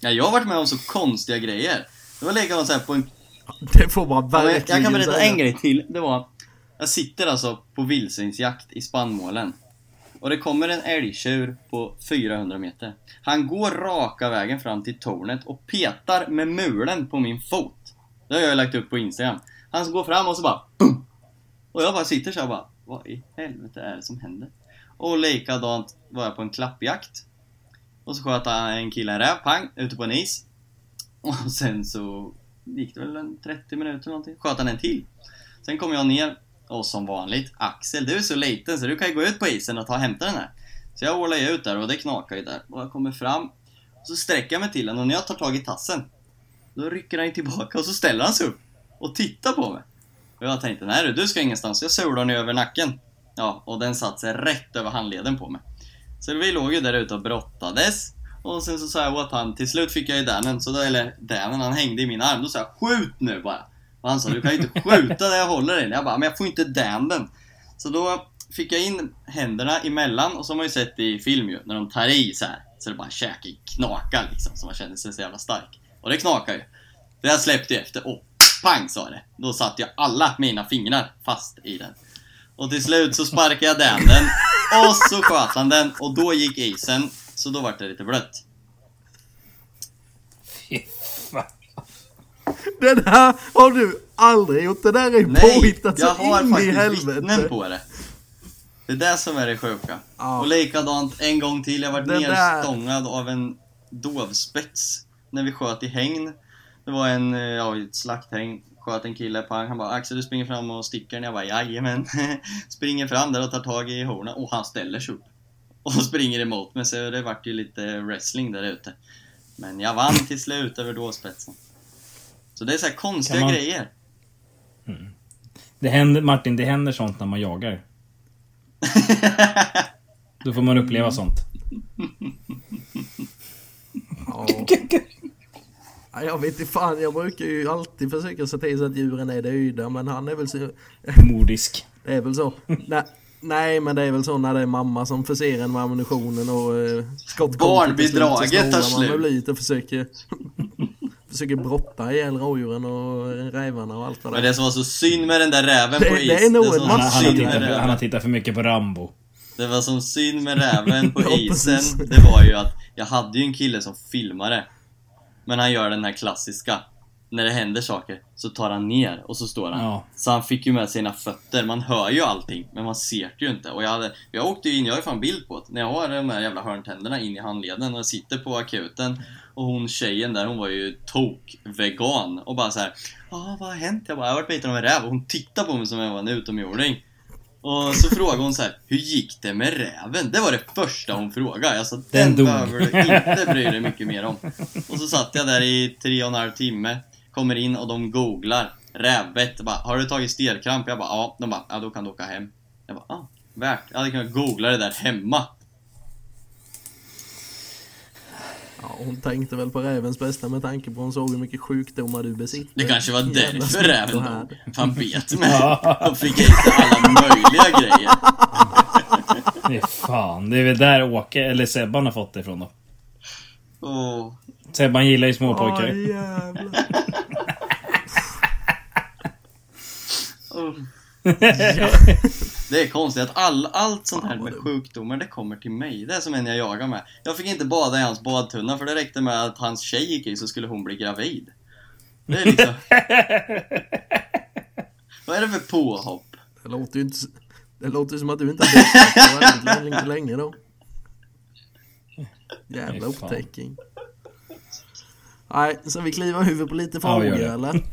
Ja, jag har varit med om så konstiga grejer. Det var likadant så här på en... Det får bara verkligen. Jag kan berätta en grej till. Det var Jag sitter alltså på vildsvinsjakt i spannmålen. Och det kommer en älgtjur på fyrahundra meter. Han går raka vägen fram till tornet och petar med mulen på min fot. Det har jag lagt upp på Instagram. Han går fram och så bara boom! Och jag bara sitter så här och bara, vad i helvete är det som händer? Och likadant var jag på en klappjakt. Och så sköt han en kille en räv, pang, ute på en is. Och sen så gick det väl en trettio minuter eller någonting. Sköt han en till. Sen kom jag ner. Och som vanligt, Axel, du är så liten så du kan ju gå ut på isen och ta och hämta den här. Så jag ålar ju ut där och det knakar ju där. Och jag kommer fram och så sträcker jag mig till den. Och när jag tar tag i tassen, då rycker han tillbaka och så ställer han sig upp och tittar på mig. Och jag tänkte, nej du ska ingenstans. Jag surlar nu över nacken. Ja, och den satt sig rätt över handleden på mig. Så vi låg ju där ute och brottades. Och sen så sa jag åt han, till slut fick jag ju dänen. Så då, eller dänen, han hängde i min arm. Då sa jag, skjut nu bara. Och han sa, du kan ju inte skjuta där jag håller den. Jag bara, men jag får inte dänen. Så då fick jag in händerna emellan. Och som man ju sett i film ju, när de tar i så här. Så det bara käkar, knakar liksom. Så man känner sig så jävla stark. Och det knakar ju. Det jag släppte efter, och pang sa det. Då satt jag alla mina fingrar fast i den. Och till slut så sparkade jag dänen. Och så sköt han den. Och då gick isen. Så då var det lite blött. Den här har du aldrig gjort. Det där är påhittat så in i helvete. Nej, jag har faktiskt helvete. Vittnen på det. Det är det som är det sjuka. Ah. Och likadant en gång till. Jag var nerstångad där av en dovspets när vi sköt i hägn. Det var en, ja, ett slakthägn. Sköt en kille på. Han bara, Axel du springer fram och sticker den. Jag bara, jajamän. Springer fram där och tar tag i hornen. Och han ställer sig upp. Och springer emot mig. Så det vart ju lite wrestling där ute. Men jag vann till slut över dovspetsen. Så det är så här konstiga man... grejer. Mm. Det händer, Martin, det händer sånt när man jagar. Då får man uppleva sånt. Ja. Ja, jag vet inte fan, jag brukar ju alltid försöka se till så att djuren är döda, men han är väl så... Mordisk. Det är väl så. Nej. Nej, men det är väl så när det är mamma som förser en med ammunitionen och eh, skott. Barnbidraget tar slut. Man blir lite och försöker... försöker brotta ihjäl rådjuren och rävarna och allt vad det är. Men det som var så synd med den där räven det, på is. Det är nog det som han, han, har tittat, han har tittat för mycket på Rambo. Det var som synd med räven på ja, isen. Det var ju att jag hade ju en kille som filmade. Men han gör den här klassiska. När det händer saker så tar han ner och så står han. Ja. Så han fick ju med sina fötter. Man hör ju allting men man ser det ju inte. Och jag, hade, jag åkte ju in, jag har ju fan bild på det. När jag har de här jävla hörntänderna in i handleden och jag sitter på akuten. Och hon tjejen där, hon var ju tok-vegan. Och bara så här, ja vad har hänt? Jag bara, jag har varit biten av en räv. Och hon tittar på mig som om jag var en utomjording. Och så frågade hon så här, hur gick det med räven? Det var det första hon frågade. Jag sa, den, den dog. Behöver du inte bry dig mycket mer om. Och så satt jag där i tre och en halv timme. Kommer in och de googlar rävbett. Bara, har du tagit stelkramp? Jag bara, ja. De bara, ja då kan du åka hem. Jag bara, ja, värt. Jag hade kunnat googla det där hemma. Ja, hon tänkte väl på rävens bästa med tanke på hon såg hur mycket sjukdomar du besitter. Det kanske var därför räven då. Fan bet mig. De fick inte alla möjliga grejer. Det är fan, det är väl där Åke eller Sebban har fått det ifrån då. Oh. Sebban gillar ju småpojkar. Åh, oh, jävlar. Oh. Ja. Det är konstigt att all, allt sånt här med sjukdomar, det kommer till mig. Det är som en jag jagar med. Jag fick inte bada i hans badtunna för det räckte med att hans tjej gick i så skulle hon bli gravid. Det är liksom... Vad är det för påhopp? Det låter ju inte... Det låter som att du inte har inte länge då. Jävla upptäckning. Nej, så vi kliver huvudet på lite frågor, ja, eller?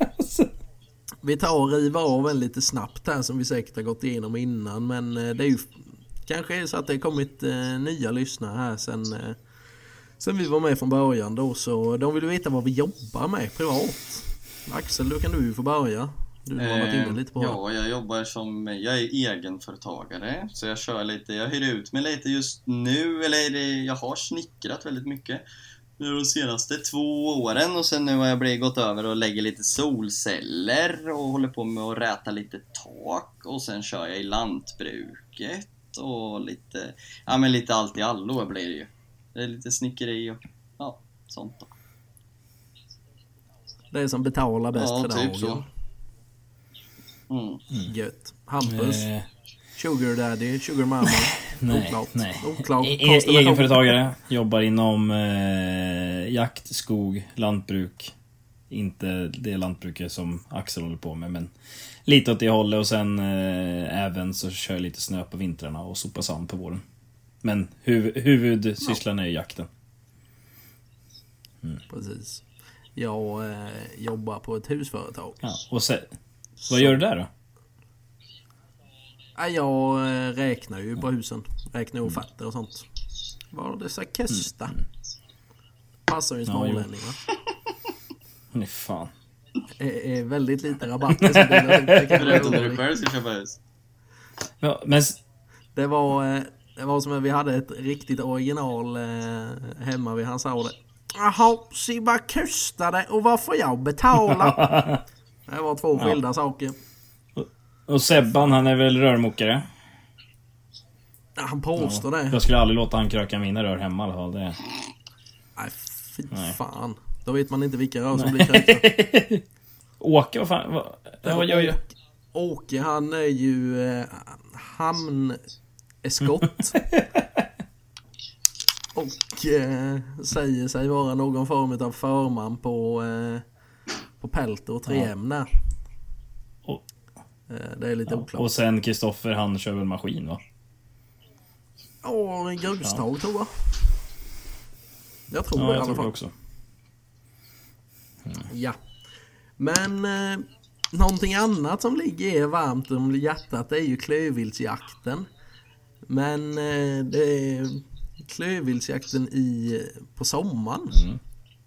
Vi tar och rivar av en lite snabbt här som vi säkert har gått igenom innan. Men det är ju kanske är så att det har kommit eh, nya lyssnare här sen, eh, sen vi var med från början då. Så de vill veta vad vi jobbar med privat. Axel, då kan du ju få börja. Du har varit inne lite på. Ja, jag jobbar som, jag är egenföretagare. Så jag kör lite, jag hyr ut mig lite just nu. Eller det, jag har snickrat väldigt mycket. De senaste två åren och sen nu har jag blivit gått över och lägger lite solceller och håller på med att räta lite tak och sen kör jag i lantbruket och lite, ja men lite allt i allo blir det ju. Det är lite snickeri och ja, sånt då. Det är som betalar bäst ja, för typ dagen. Så. Mm. Gött. Hampus. Eh. Sugar daddy, sugar mamma. Nej, nej. E- egenföretagare. Jobbar inom eh, jakt, skog, lantbruk. Inte det lantbruket som Axel håller på med, men lite åt det hållet. Och sen eh, även så kör jag lite snö på vintrarna och sopar sand på våren. Men huv- huvudsysslan är jakten. Mm. Precis. Jag eh, jobbar på ett husföretag. Ja, och se, vad gör du där då? Jag räknar ju på husen. Räknar offerter och sånt. Var det så kesta? Mm. Passar ju smålänningar. Ja, nej fan. Det är väldigt lite rabatter som delas ut. Berätta när du själv ska köpa hus. Ja, men... Det var, det var som att vi hade ett riktigt original hemma vid hans ålder. Jaha, så bara kostade och vad får jag betala? Det var två skilda ja. saker. Och Sebban, han är väl rörmokare? Han påstår ja. det. Jag skulle aldrig låta han kröka mina rör hemma i alla fall. Det... Nej, fy Nej. fan. Då vet man inte vilka rör som Nej. blir krökta. Åke, vad fan? Vad, vad gör jag? Åke, han är ju eh, hamneskott. Och eh, säger sig vara någon form av förman på, eh, på Peltor och tre M där. Det är lite ja. oklart. Och sen Kristoffer, han kör väl maskin va? Ja, en grustag ja. tror jag. Jag tror ja, det jag i alla fall också. Mm. Ja. Men eh, någonting annat som ligger varmt om hjärtat är ju klövviltsjakten. Men eh, det är klövviltsjakten i, på sommaren. Mm.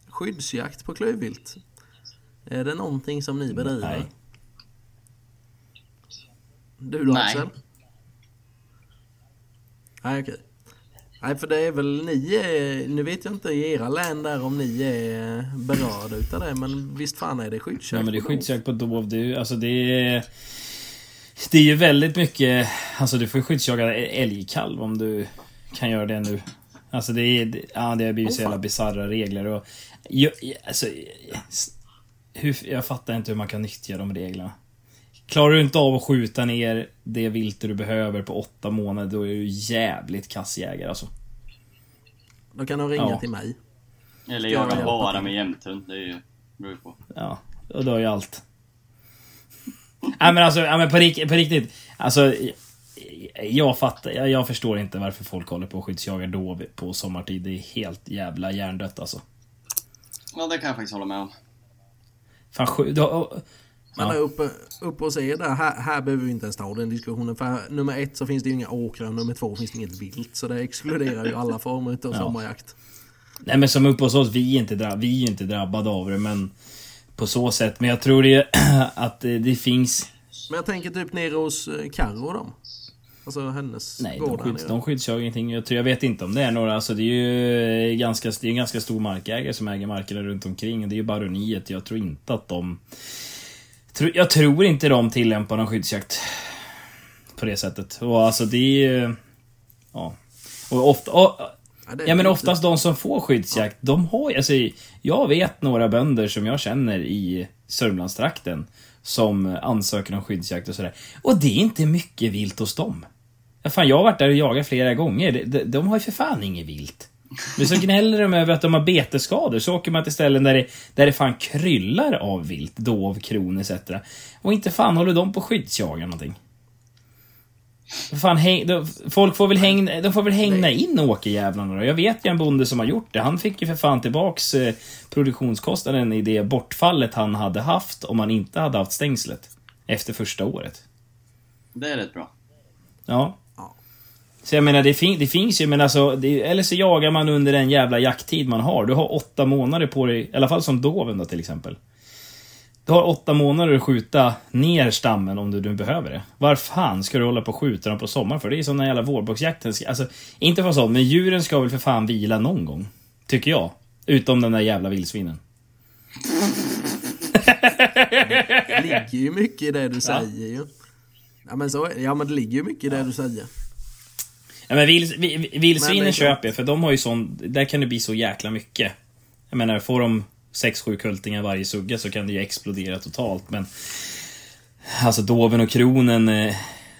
Skyddsjakt på klövvilt. Är det någonting som ni bedriver? Nej. Du då, Axel? Nej, okej. Nej, för det är väl ni är, nu vet jag inte i era län där om ni är berörda utav det, men visst fan är det skyddsjakt. Nej, men det är skyddsjakt på dov. Det är ju, alltså det är, det är ju väldigt mycket, alltså du får ju skyddsjaga älgkalv om du kan göra det nu. Alltså det är, ja det har blivit oh, så jävla bisarra regler och jag, alltså, hur, jag fattar inte hur man kan nyttja de reglerna. Klarar du inte av att skjuta ner det vilt du behöver på åtta månader, då är du jävligt kassjägare alltså. Då kan de ringa ja. till mig. Eller jag kan bara med jämthund. Det är ju beror på. Ja, och då är ju allt. Nej men alltså, ja, men på, rikt- på riktigt alltså, jag, fattar, jag, jag förstår inte varför folk håller på och skyddsjagar då på sommartid. Det är helt jävla hjärndött alltså. Ja, det kan jag faktiskt hålla med om. Fan sju... Då, men ja. där uppe, uppe och säger där, här, här behöver vi inte ens ta den diskussionen. För här, nummer ett så finns det ju inga åkrar, nummer två finns det inget vilt. Så det exkluderar ju alla former av ja. sommarjakt. Nej men som uppe hos oss, vi är inte, dra- vi är inte drabbade av det. Men på så sätt, men jag tror det att det, det finns. Men jag tänker typ nere hos Karo och dem. Alltså hennes Nej, de, skydds, de skyddsjagar ingenting. Jag, tror, jag vet inte om det är några. Alltså det är ju ganska, det är en ganska stor markägare som äger markerna runt omkring. Det är ju baroniet, jag tror inte att de... Jag tror inte de tillämpar någon skyddsjakt på det sättet. Och alltså det är ju... Ja. Och ofta... Och, ja, ja men oftast de som får skyddsjakt, ja. de har alltså, jag vet några bönder som jag känner i Sörmlandstrakten som ansöker om skyddsjakt och sådär. Och det är inte mycket vilt hos dem. Fan, jag har varit där och jagat flera gånger. De, de, de har ju för fan inget vilt. Men så gnäller de över att de har beteskador. Så åker man till ställen där det, där det fan kryllar av vilt, dov, kron et cetera. Och inte fan håller de på skyddsjagar någonting. Fan, häng, de, folk får väl hängna, de får väl hängna in åkerjävlarna då. Jag vet ju en bonde som har gjort det. Han fick ju för fan tillbaks eh, produktionskostnaden i det bortfallet han hade haft om han inte hade haft stängslet efter första året. Det är rätt bra. Ja. Så jag menar, det, fin- det finns ju, men alltså, det, eller så jagar man under den jävla jakttid man har. Du har åtta månader på dig, i alla fall som doven då till exempel. Du har åtta månader att skjuta ner stammen om du, du behöver det. Var fan ska du hålla på och skjuta dem på sommaren för? Det är som den jävla vårboxjakten. Alltså, inte för sånt, men djuren ska väl för fan vila någon gång, tycker jag. Utom den där jävla vildsvinen. Det ligger ju mycket i det du säger ju. Ja. Ja, men så, ja, men det ligger ju mycket i det ja. du säger. Ja, men vil, vil, vildsvinen köper jag, för de har ju sån, där kan det bli så jäkla mycket. Jag menar, får de sex sju kultingar varje sugga så kan det ju explodera totalt. Men Alltså doven och kronen,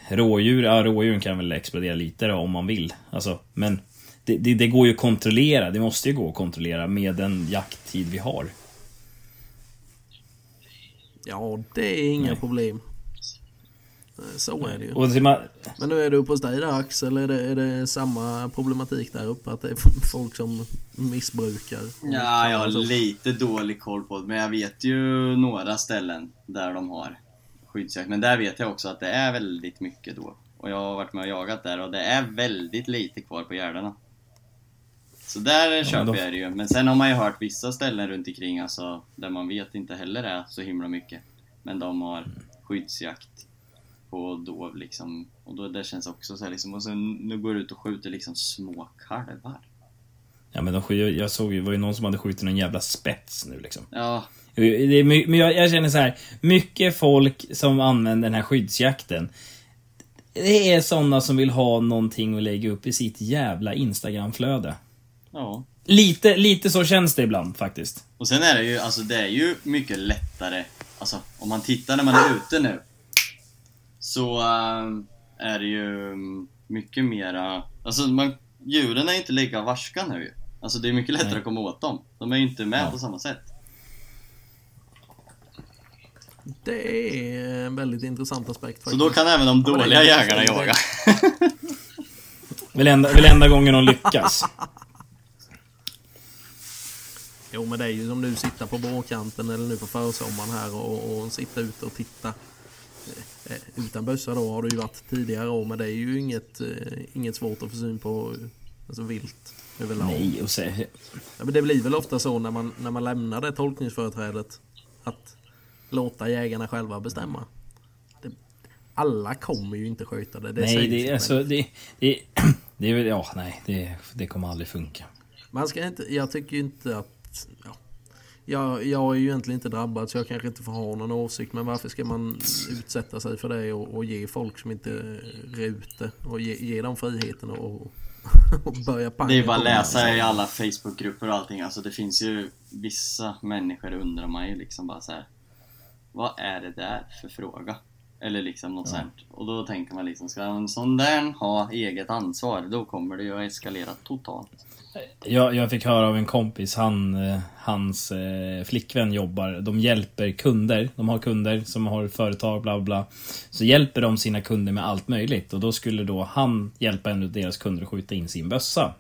rådjur, ja, rådjuren kan väl explodera lite då, om man vill. Alltså, men det, det, det går ju att kontrollera. Det måste ju gå att kontrollera med den jakttid vi har. Ja, det är inga Nej. problem. Så är det ju. Och det man... Men nu är du uppe hos dig där, Axel. Är det, är det samma problematik där uppe? Att det är folk som missbrukar? Ja, jag har lite dålig koll på det. Men jag vet ju några ställen där de har skyddsjakt. Men där vet jag också att det är väldigt mycket då. Och jag har varit med och jagat där. Och det är väldigt lite kvar på gärdarna. Så där ja, köper då... jag det ju. Men sen har man ju hört vissa ställen runt omkring, alltså, där man vet inte heller är så himla mycket. Men de har skyddsjakt på dov liksom. Och då det känns också så här liksom. Och sen nu går det ut och skjuter liksom små kalvar. Ja, men de, jag såg ju, var ju någon som hade skjutit en jävla spets nu liksom. Ja. Det är my, men jag, jag känner så här, mycket folk som använder den här skyddsjakten, det är sådana som vill ha någonting att lägga upp i sitt jävla Instagramflöde. Ja. Lite, lite så känns det ibland faktiskt. Och sen är det ju, alltså det är ju mycket lättare. Alltså om man tittar när man är ute nu, så äh, är det ju mycket mera. Alltså man, djuren är inte lika varska nu. Alltså det är mycket lättare Nej. att komma åt dem. De är ju inte med ja. på samma sätt. Det är en väldigt intressant aspekt faktiskt. Så då kan även de dåliga ja, jägarna jaga. Vill enda, vill enda gången de lyckas. Jo, men det är ju som du sitter på bårkanten eller nu på försommaren här och, och sitta ute och titta. Utan bössa då har du ju varit tidigare år, men det är ju inget, inget svårt att få syn på, alltså, vilt överlag. Nej, och så... ja, men det blir väl ofta så när man, när man lämnar det tolkningsföreträdet att låta jägarna själva bestämma. Det, alla kommer ju inte skjuta det. det nej, det är alltså... Det, det, det är väl, ja, nej, det, det kommer aldrig funka. Man ska inte, jag tycker ju inte att... Ja, jag, jag är ju egentligen inte drabbad så jag kanske inte får ha någon åsikt, men varför ska man utsätta sig för det och, och ge folk som inte är ute och ge, ge dem friheten och, och börja panga? Det är bara att läsa i alla Facebookgrupper och allting. Alltså det finns ju vissa människor, undrar man ju liksom bara så här, vad är det där för fråga? Eller liksom något ja. sånt. Och då tänker man liksom, ska en sån där ha eget ansvar, då kommer det ju att eskalera totalt. Jag, jag fick höra av en kompis, han, hans eh, flickvän jobbar, de hjälper kunder, de har kunder som har företag, bla bla, så hjälper de sina kunder med allt möjligt. Och då skulle då han hjälpa en av deras kunder att skjuta in sin bössa.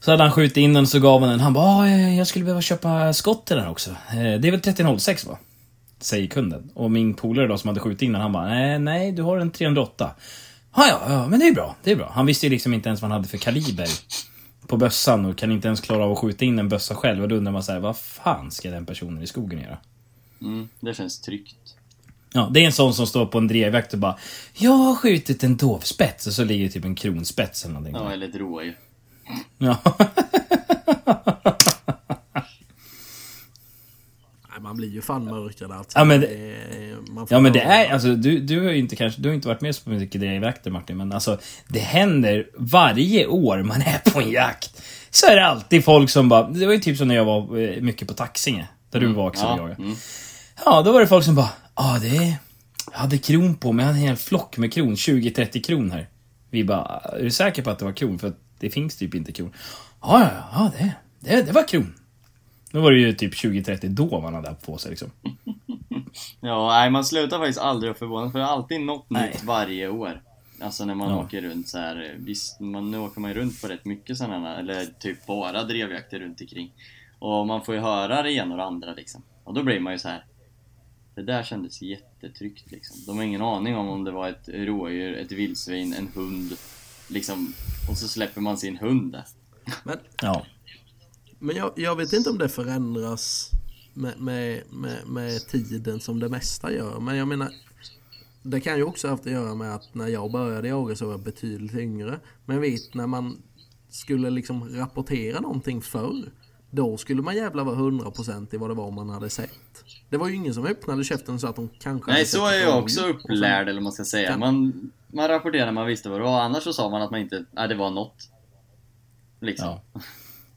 Så hade han skjutit in den, så gav han den. Han bara, jag skulle behöva köpa skott till den också. Det är väl tretton noll sex va? Säger kunden. Och min polare då som hade skjutit in den, han bara, nej, nej du har en tre noll åtta. Ja, ja, men det är bra, det är bra. Han visste ju liksom inte ens vad han hade för kaliber på bössan och kan inte ens klara av att skjuta in en bössa själv. Och då undrar man så här, vad fan ska den personen i skogen göra? Mm, det känns tryggt. Ja, det är en sån som står på en drevjakt och bara, jag har skjutit en dovspets, och så ligger typ en kronspets eller någonting. Ja, eller ett rådjur. Ja. Nej, man blir ju fan mörkare där. Ja, men det, man ja, men det är alltså, du du har ju inte kanske du har inte varit med så mycket i jakter, Martin, men alltså det händer varje år man är på en jakt. Så är det alltid folk som bara, det var ju typ som när jag var mycket på Taxinge där mm. du var också, ja. Mm. Ja, då var det folk som bara, ja, ah, det är, jag hade kron på mig, jag hade en hel flock med kron, tjugo trettio kron här. Vi bara, är du säker på att det var kron? För det finns typ inte kron. Ja, ja, ja, det, det, det var kron. Nu var det ju typ tjugo trettio då man hade på sig liksom. Ja, nej, man slutar faktiskt aldrig att förvåna, för det är alltid något nej. nytt varje år. Alltså när man ja. åker runt så här, visst, man, nu åker man ju runt på rätt mycket sådana, eller typ bara drevjakter runt omkring. Och man får ju höra det ena och det andra liksom. Och då blir man ju så här, det där kändes jättetryggt liksom. De har ingen aning om om det var ett rådjur, ett vildsvin, en hund liksom, och så släpper man sin hund där. Men, ja. men jag, jag vet inte om det förändras med, med, med, med tiden som det mesta gör. Men jag menar, det kan ju också ha haft att göra med att när jag började jaga så var jag betydligt yngre. Men vet, när man skulle liksom rapportera någonting förr, då skulle man jävla vara hundra procent i vad det var man hade sett. Det var ju ingen som öppnade käften så att de kanske... Nej, så är jag också upplärd, eller man ska säga. Kan... Man, man rapporterade, man visste vad det var. Annars så sa man att man inte... Nej, det var något. Liksom. Ja.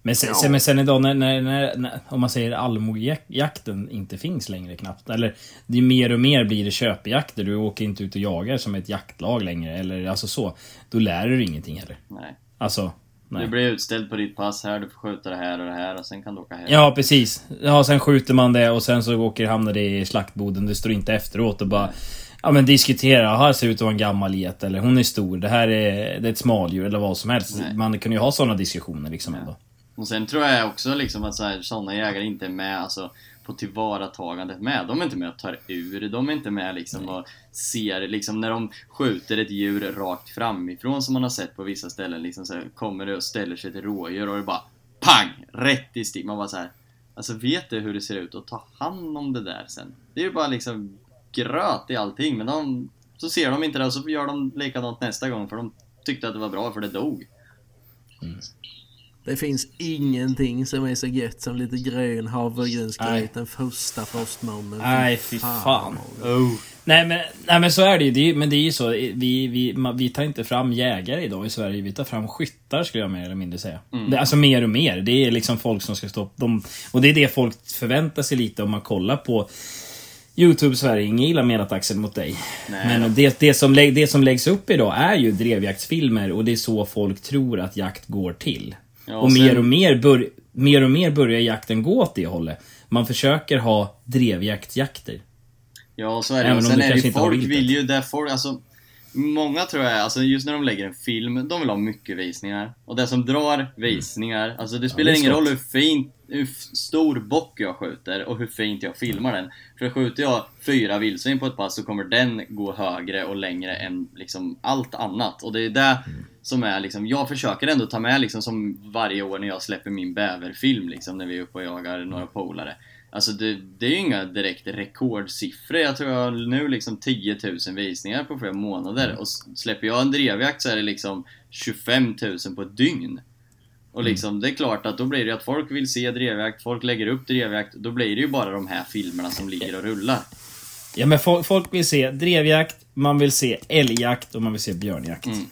Men sen, ja. men sen idag när, när, när, när, om man säger allmogejakten inte finns längre knappt, eller det är mer och mer blir det köpjakter, du åker inte ut och jagar som ett jaktlag längre eller alltså så, då lär du ingenting heller. Nej. Alltså, nej. Du blir utställd på ditt pass här, du får skjuta det här och det här och sen kan du åka här. Ja, precis. Ja, sen skjuter man det och sen så åker hamnar det i slaktboden, det står inte efteråt och bara nej. Ja, men diskutera, här ser ut att vara en gammal get eller hon är stor, det här är, det är ett smaldjur eller vad som helst. Nej. Man kan ju ha sådana diskussioner liksom ja. ändå. Och sen tror jag också liksom att så här, sådana jägare inte är med alltså, på tillvaratagandet med. De är inte med att ta ur, de är inte med liksom, och ser liksom, när de skjuter ett djur rakt framifrån som man har sett på vissa ställen. Liksom, så här, kommer det och ställer sig till rådjur och det bara pang, rätt i stick. Man bara så här, alltså vet du hur det ser ut att ta hand om det där sen? Det är ju bara liksom gröt i allting. Men de, så ser de inte det och så gör de likadant nästa gång för de tyckte att det var bra för det dog. Mm. Det finns ingenting som är så gött som lite grön havregrynsgryt, en första frostmånen. Nej, fy fan. Oh. Nej, men, nej, men så är det ju. Det är, men det är ju så. Vi, vi, vi tar inte fram jägare idag i Sverige. Vi tar fram skyttar, skulle jag mer eller mindre säga. Mm. Alltså mer och mer. Det är liksom folk som ska stå... De, och det är det folk förväntar sig lite om man kollar på YouTube Sverige. Ingen gillar menat Axel mot dig. Nej. Men det, det, som, det som läggs upp idag är ju drevjaktsfilmer. Och det är så folk tror att jakt går till. Ja, och, och, sen... mer, och mer, bör, mer och mer börjar jakten gå åt det hållet. Man försöker ha drevjaktsjakter. Ja, så är det. Även sen är det folk vill ju där folk, alltså, många tror jag, alltså, just när de lägger en film, de vill ha mycket visningar. Och det som drar visningar, mm. alltså det spelar ja, det ingen roll hur fint, hur stor bock jag skjuter och hur fint jag filmar mm. den. För skjuter jag fyra vildsvin på ett pass så kommer den gå högre och längre än liksom allt annat. Och det är där mm. som är liksom, jag försöker ändå ta med liksom som varje år när jag släpper min bäverfilm liksom när vi är uppe och jagar några polare. Alltså det, det är ju inga direkt rekordsiffror. Jag tror jag har nu liksom tio tusen visningar på flera månader. Och släpper jag en drevjakt så är det liksom tjugofem tusen på ett dygn. Och liksom mm. det är klart att då blir det att folk vill se drevjakt, folk lägger upp drevjakt. Då blir det ju bara de här filmerna som ligger och rullar. Ja, men folk vill se drevjakt, man vill se älgjakt och man vill se björnjakt. Mm.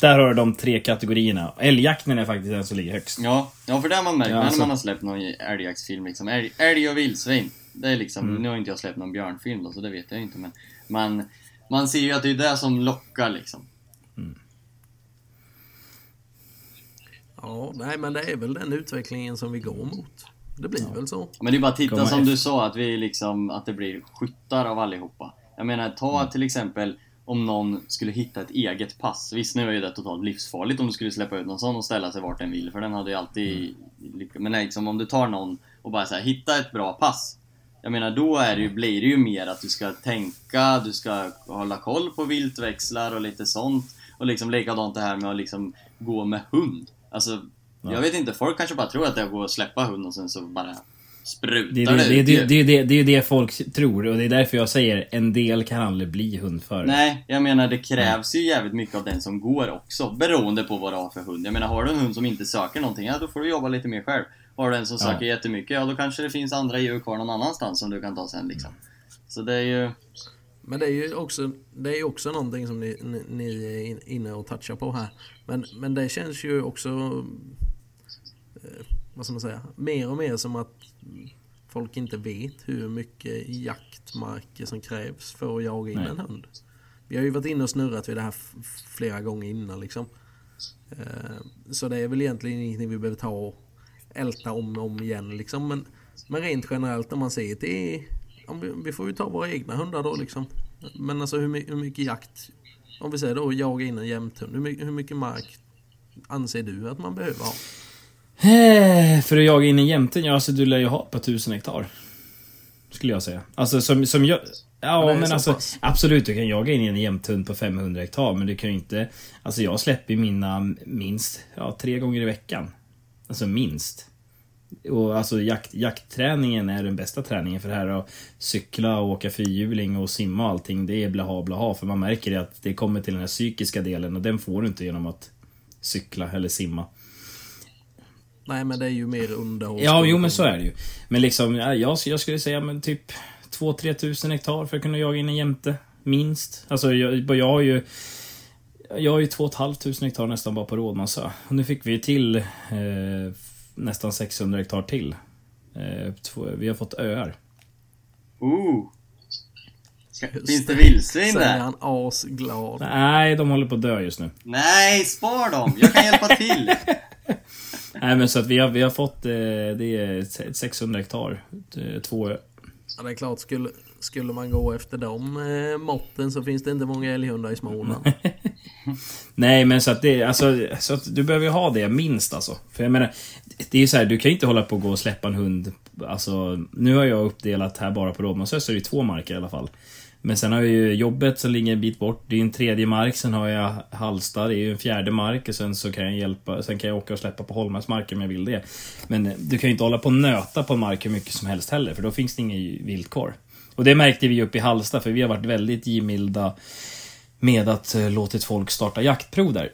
Där har de tre kategorierna. Älgjakten är faktiskt den som ligger högst. Ja, ja för där man märker ja, alltså. När man har släppt någon älgjaktsfilm liksom. Älg, älg och vildsvin. Det är liksom, mm. nu har inte jag släppt någon björnfilm då, så det vet jag inte. Men man, man ser ju att det är det som lockar liksom. Mm. Ja, nej men det är väl den utvecklingen som vi går mot. Det blir ja. väl så. Men det är bara titta Komma som efter. Du sa att, vi liksom, att det blir skyttar av allihopa. Jag menar, ta mm. till exempel... Om någon skulle hitta ett eget pass. Visst, nu är ju det totalt livsfarligt om du skulle släppa ut någon sån och ställa sig vart den vill. För den hade ju alltid... Mm. Men nej, liksom, om du tar någon och bara så här, hitta ett bra pass. Jag menar, då är det ju, blir det ju mer att du ska tänka, du ska hålla koll på viltväxlar och lite sånt. Och liksom likadant det här med att liksom gå med hund. Alltså, ja. jag vet inte, folk kanske bara tror att det går att släppa hund och sen så bara... Sprutar det är det, det, det, det, det är det folk tror. Och det är därför jag säger en del kan aldrig bli hundförare. Nej, jag menar det krävs ju jävligt mycket av den som går också. Beroende på vad du har för hund. Jag menar, har du en hund som inte söker någonting, ja, då får du jobba lite mer själv. Har du en som söker ja. jättemycket, ja, då kanske det finns andra djur kvar någon annanstans som du kan ta sen liksom. Så det är ju... Men det är ju också, det är också någonting som ni, ni, ni är inne och touchar på här. Men, men det känns ju också... Vad ska man säga? Mer och mer som att folk inte vet hur mycket jaktmarker som krävs för att jaga in Nej. en hund. Vi har ju varit inne och snurrat vid det här flera gånger innan liksom. Så det är väl egentligen ingenting vi behöver ta och älta om och om igen liksom. Men, men rent generellt om man säger att det är, om vi, vi får ju ta våra egna hundar då liksom. Men alltså hur, hur mycket jakt, om vi säger då jaga in en jämthund, hur mycket, hur mycket mark anser du att man behöver ha? För att jaga in en jämthund, ja, alltså du lär ju ha på tusen hektar, skulle jag säga. Alltså som, som jag, ja men, men alltså pass. Absolut, du kan jaga in en jämthund på femhundra hektar. Men du kan ju inte, alltså jag släpper mina minst, ja, tre gånger i veckan. Alltså minst. Och alltså jakt, jaktträningen är den bästa träningen för det här. Att cykla och åka fyrhjuling och simma och allting, det är blaha blaha. För man märker det att det kommer till den här psykiska delen. Och den får du inte genom att cykla eller simma. Nej, men det är ju mer underhåll. Ja, jo, men så är det ju. Men liksom, ja, jag, jag skulle säga men typ två till tre tusen hektar för att kunna jaga in en jämte, minst. Alltså, jag, jag har ju jag har ju två och ett halvt tusen hektar nästan bara på Rådmansö. Och nu fick vi till eh, nästan sexhundra hektar till. Vi har fått öar. Ooh. Finns det vildsvin där? Sen är han asglad. Nej, de håller på att dö just nu. Nej, spar dem, jag kan hjälpa till. Nej, men så att vi har, vi har fått det är sexhundra hektar, två öar. Ja, det är klart, skulle, skulle man gå efter de eh, måtten så finns det inte många älghundar i Småland. Nej, men så att, det, alltså, så att du behöver ju ha det minst alltså. För jag menar, det är ju så här, du kan ju inte hålla på och gå och släppa en hund. Alltså, nu har jag uppdelat här bara på Rådmansö så är det två marker i alla fall. Men sen har jag ju jobbet som ligger en bit bort. Det är en tredje mark, sen har jag Halstad, det är ju en fjärde mark. Och sen så kan jag hjälpa, sen kan jag åka och släppa på Holmans mark om jag vill det. Men du kan ju inte hålla på och nöta på marken mycket som helst heller, för då finns det ingen villkor. Och det märkte vi upp i Halstad, för vi har varit väldigt givmilda med att låtit folk starta jaktprov där.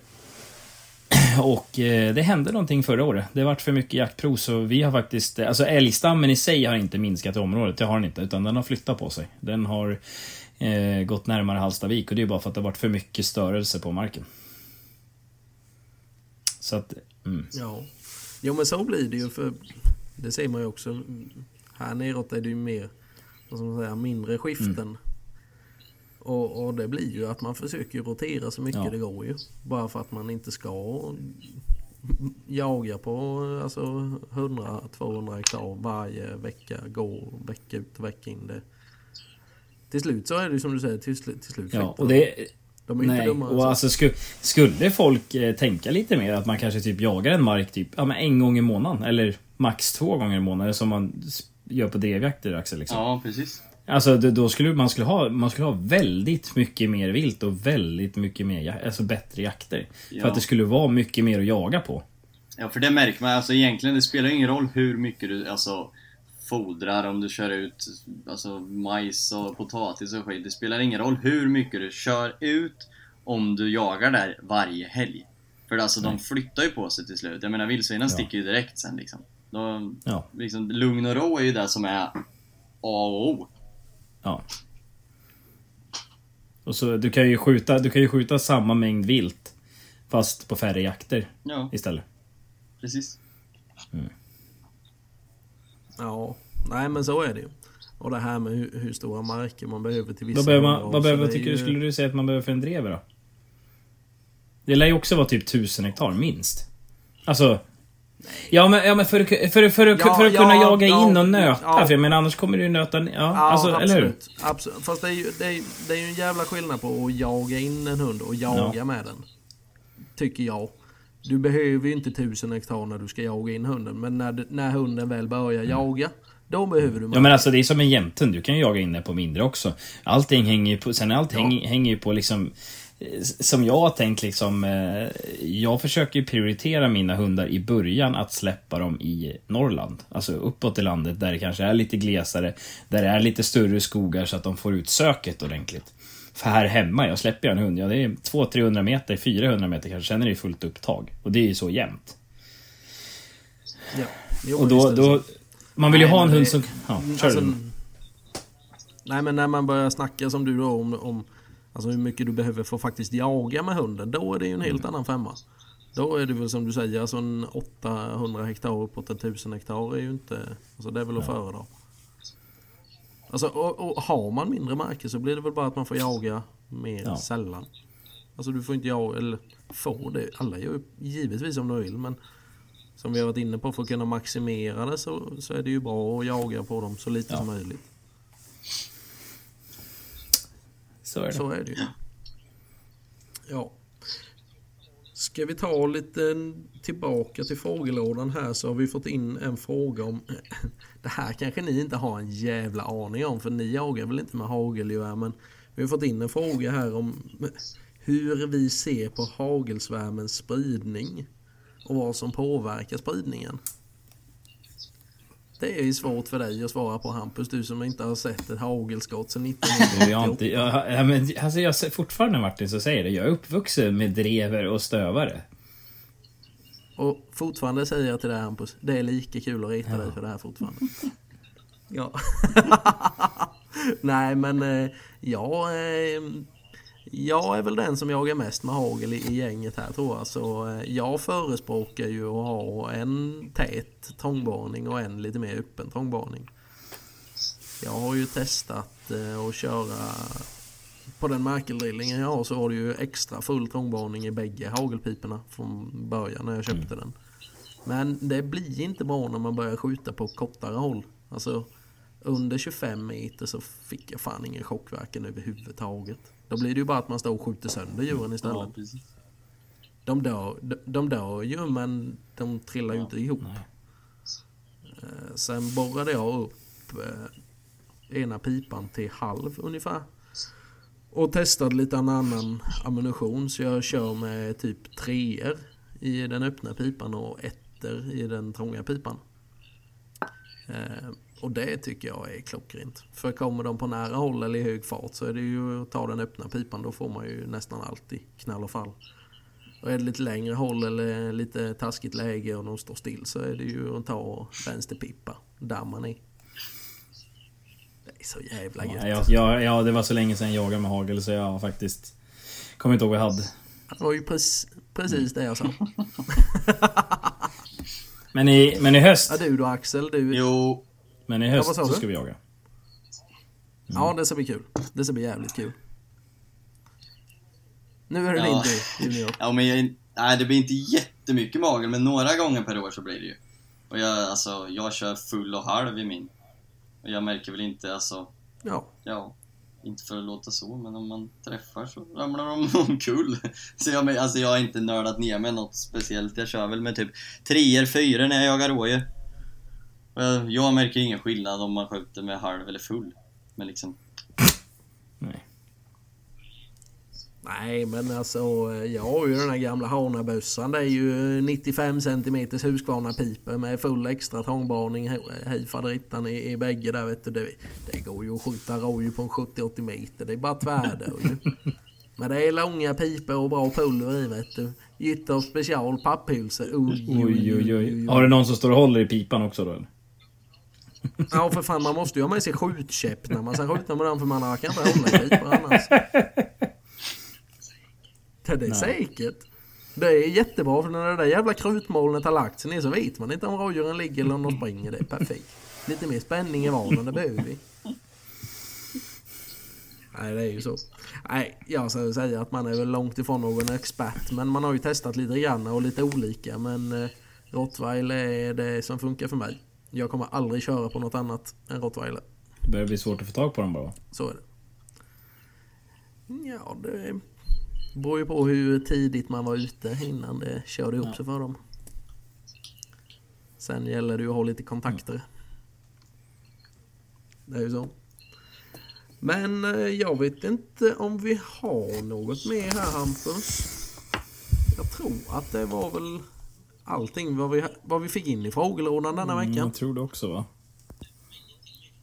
Och det hände någonting förra året. Det har varit för mycket jaktprov, så vi har faktiskt, alltså älgstammen i sig har inte minskat i området, det har den inte, utan den har flyttat på sig. Den har eh, gått närmare Hallstavik, och det är bara för att det har varit för mycket störelse på marken. Så att mm. Ja. Jo, men så blir det ju, för det ser man ju också här neråt, är det ju mer som säga, mindre skiften. Mm. Och, och det blir ju att man försöker rotera så mycket ja. Det går ju. Bara för att man inte ska jaga på alltså, hundra till tvåhundra hektar varje vecka. Gå vecka ut och vecka in det. Till slut så är det som du säger, till, sl- till slut. Ja, och det, de är nej, inte dumma. Och alltså, sku, skulle folk eh, tänka lite mer att man kanske typ jagar en mark typ, ja, men en gång i månaden. Eller max två gånger i månaden som man gör på drevjakter, Axel. Liksom. Ja, precis. Alltså då skulle man skulle ha man skulle ha väldigt mycket mer vilt och väldigt mycket mer alltså bättre jakter ja. För att det skulle vara mycket mer att jaga på. Ja, för det märker man alltså egentligen, det spelar ingen roll hur mycket du alltså fodrar, om du kör ut alltså majs och potatis och skit, det spelar ingen roll hur mycket du kör ut om du jagar där varje helg. För alltså mm. de flyttar ju på sig till slut. Jag menar vildsvinen ja. Sticker ju direkt sen liksom. De, ja. Liksom lugn och ro är ju det som är A och O. Ja. Och så du kan ju skjuta, du kan ju skjuta samma mängd vilt fast på färre jakter ja. Istället. Precis. Mm. Ja, nej men så är det ju. Och det här med hur, hur stora marker man behöver till vissa. Vad behöver man, vad behöver, tycker ju... du skulle du säga att man behöver för en dreve då? Det lär ju också vara typ tusen hektar minst. Alltså ja men, ja men för för för för, ja, för att ja, kunna jaga ja, in och nöta ja. För jag menar, annars kommer du nöta ja, ja alltså, absolut, eller hur? Absolut. Fast det är ju det är, det är ju en jävla skillnad på att jaga in en hund och jaga ja. Med den. Tycker jag. Du behöver ju inte tusen hektar när du ska jaga in hunden, men när när hunden väl börjar mm. jaga, då behöver du. Ja men alltså det är som en jämthund, du kan jaga in den på mindre också. Allting hänger ju på sen allt ja. hänger, hänger ju på liksom. Som jag har tänkt liksom, jag försöker prioritera mina hundar i början att släppa dem i Norrland, alltså uppåt i landet där det kanske är lite glesare, där det är lite större skogar så att de får ut söket ordentligt. För här hemma, jag släpper en hund, ja, det är tvåhundra till trehundra meter, fyrahundra meter kanske, sen är det fullt upptag, och det är ju så jämnt. Ja, jo, och då, då man vill ju nej, ha en hund som ja, kör alltså, den. Nej men när man börjar snacka som du då om, om alltså hur mycket du behöver för att faktiskt jaga med hunden, då är det ju en helt annan femma. Då är det väl som du säger, alltså en åttahundra hektar uppåt en tusen hektar är ju inte, alltså det är väl att föredra. Alltså och, och har man mindre marker så blir det väl bara att man får jaga mer ja. Sällan. Alltså du får inte jaga, eller får det, alla gör givetvis om du vill, men som vi har varit inne på, för att kunna maximera det så, så är det ju bra att jaga på dem så lite ja. Som möjligt. Så är det. Så är det ju. Ja. Ska vi ta lite tillbaka till frågelådan här, så har vi fått in en fråga om det här kanske ni inte har en jävla aning om, för ni jagar väl inte med hagelgevär, men vi har fått in en fråga här om hur vi ser på hagelsvärmens spridning och vad som påverkar spridningen. Det är ju svårt för dig att svara på, Hampus, du som inte har sett ett hagelskott sedan nittonhundraåttioåtta. Jag har inte, jag, jag, men, alltså jag, fortfarande Martin så säger det, jag är uppvuxen med drever och stövare. Och fortfarande säger jag till dig, Hampus, det är lika kul att rita ja. Dig för det här fortfarande. Ja. Nej men jag, jag är väl den som jagar mest med hagel i gänget här, tror jag. Så jag förespråkar ju att ha en tät tångbarning och en lite mer öppen tångbarning. Jag har ju testat att köra på den markeldrillingen jag har, så har det ju extra full tångbarning i bägge hagelpiporna från början när jag köpte mm. den. Men det blir inte bra när man börjar skjuta på kortare håll. Alltså under tjugofem meter så fick jag fan ingen chockverkan överhuvudtaget. Då blir det ju bara att man står och skjuter sönder djuren istället. Ja, de, dör, de, de dör ju, men de trillar ju ja, inte ihop. Nej. Sen borrade jag upp ena pipan till halv ungefär. Och testade lite annan ammunition, så jag kör med typ treor i den öppna pipan och ettor i den trånga pipan. Eh, och det tycker jag är klockrent. För kommer de på nära håll eller i hög fart så är det ju att ta den öppna pipan, då får man ju nästan alltid knall och fall. Och är det lite längre håll eller lite taskigt läge och de står still, så är det ju att ta vänsterpipa där man är. Det är så jävla gött. Ja, jag, jag, det var så länge sedan jag jagade med hagel, så jag faktiskt kommer inte ihåg vad jag hade. Det var ju precis, precis det jag sa. Men i, men i höst... Ja, du då, Axel. Du... Jo. Men i höst ja, så ska vi jaga. Mm. Ja, det ska bli kul. Det ska bli jävligt kul. Nu är det ja. inte Junior. Ja, men jag, nej, det blir inte jättemycket magel, men några gånger per år så blir det ju. Och jag, alltså, jag kör full och halv i min. Och jag märker väl inte, alltså... Ja. Ja. Inte för att låta så, men om man träffar så ramlar de omkull. Så jag, alltså jag har inte nördat ner med något speciellt. Jag kör väl med typ treor, fyror när jag jagar rådjur. Jag, jag märker ingen skillnad om man skjuter med halv eller full. Men liksom... Nej. Nej, men alltså, jag har ju den här gamla hanabössan. Det är ju nittiofem centimeters huskvarnapiper med full extra tångbarning, hejfaderittan i, i bägge där, vet du. Det, det går ju att skjuta rådjur på en sjuttio åttio meter. Det är bara tvärdör ju. Men det är långa piper och bra pulver i, vet du. Gytter och special papphylsor. Oj, oj, oj, oj. Har det någon som står och håller i pipan också då, eller? Ja, för fan, man måste ju ha med sig skjutkäpp när man ska skjuta med den, för man kan inte hålla i piper annars. Det är Nej. säkert. Det är jättebra, för när det där jävla krutmolnet har lagt sig ner så vet man inte om rådjuren ligger eller om de springer. Det är perfekt. Lite mer spänning i vanan, det behöver vi. Nej, det är ju så. Nej, jag ska säga att man är väl långt ifrån någon expert, men man har ju testat lite grann och lite olika. Men eh, Rottweil är det som funkar för mig. Jag kommer aldrig köra på något annat än Rottweil. Det börjar bli svårt att få tag på dem bara. Så är det. Ja, det är... Det beror ju på hur tidigt man var ute innan det körde ihop sig för dem. Sen gäller det ju att ha lite kontakter. Det är ju så. Men jag vet inte om vi har något mer här, Hampus. Jag tror att det var väl allting vad vi, vad vi fick in i frågelådan denna veckan. Mm, jag tror det också, va?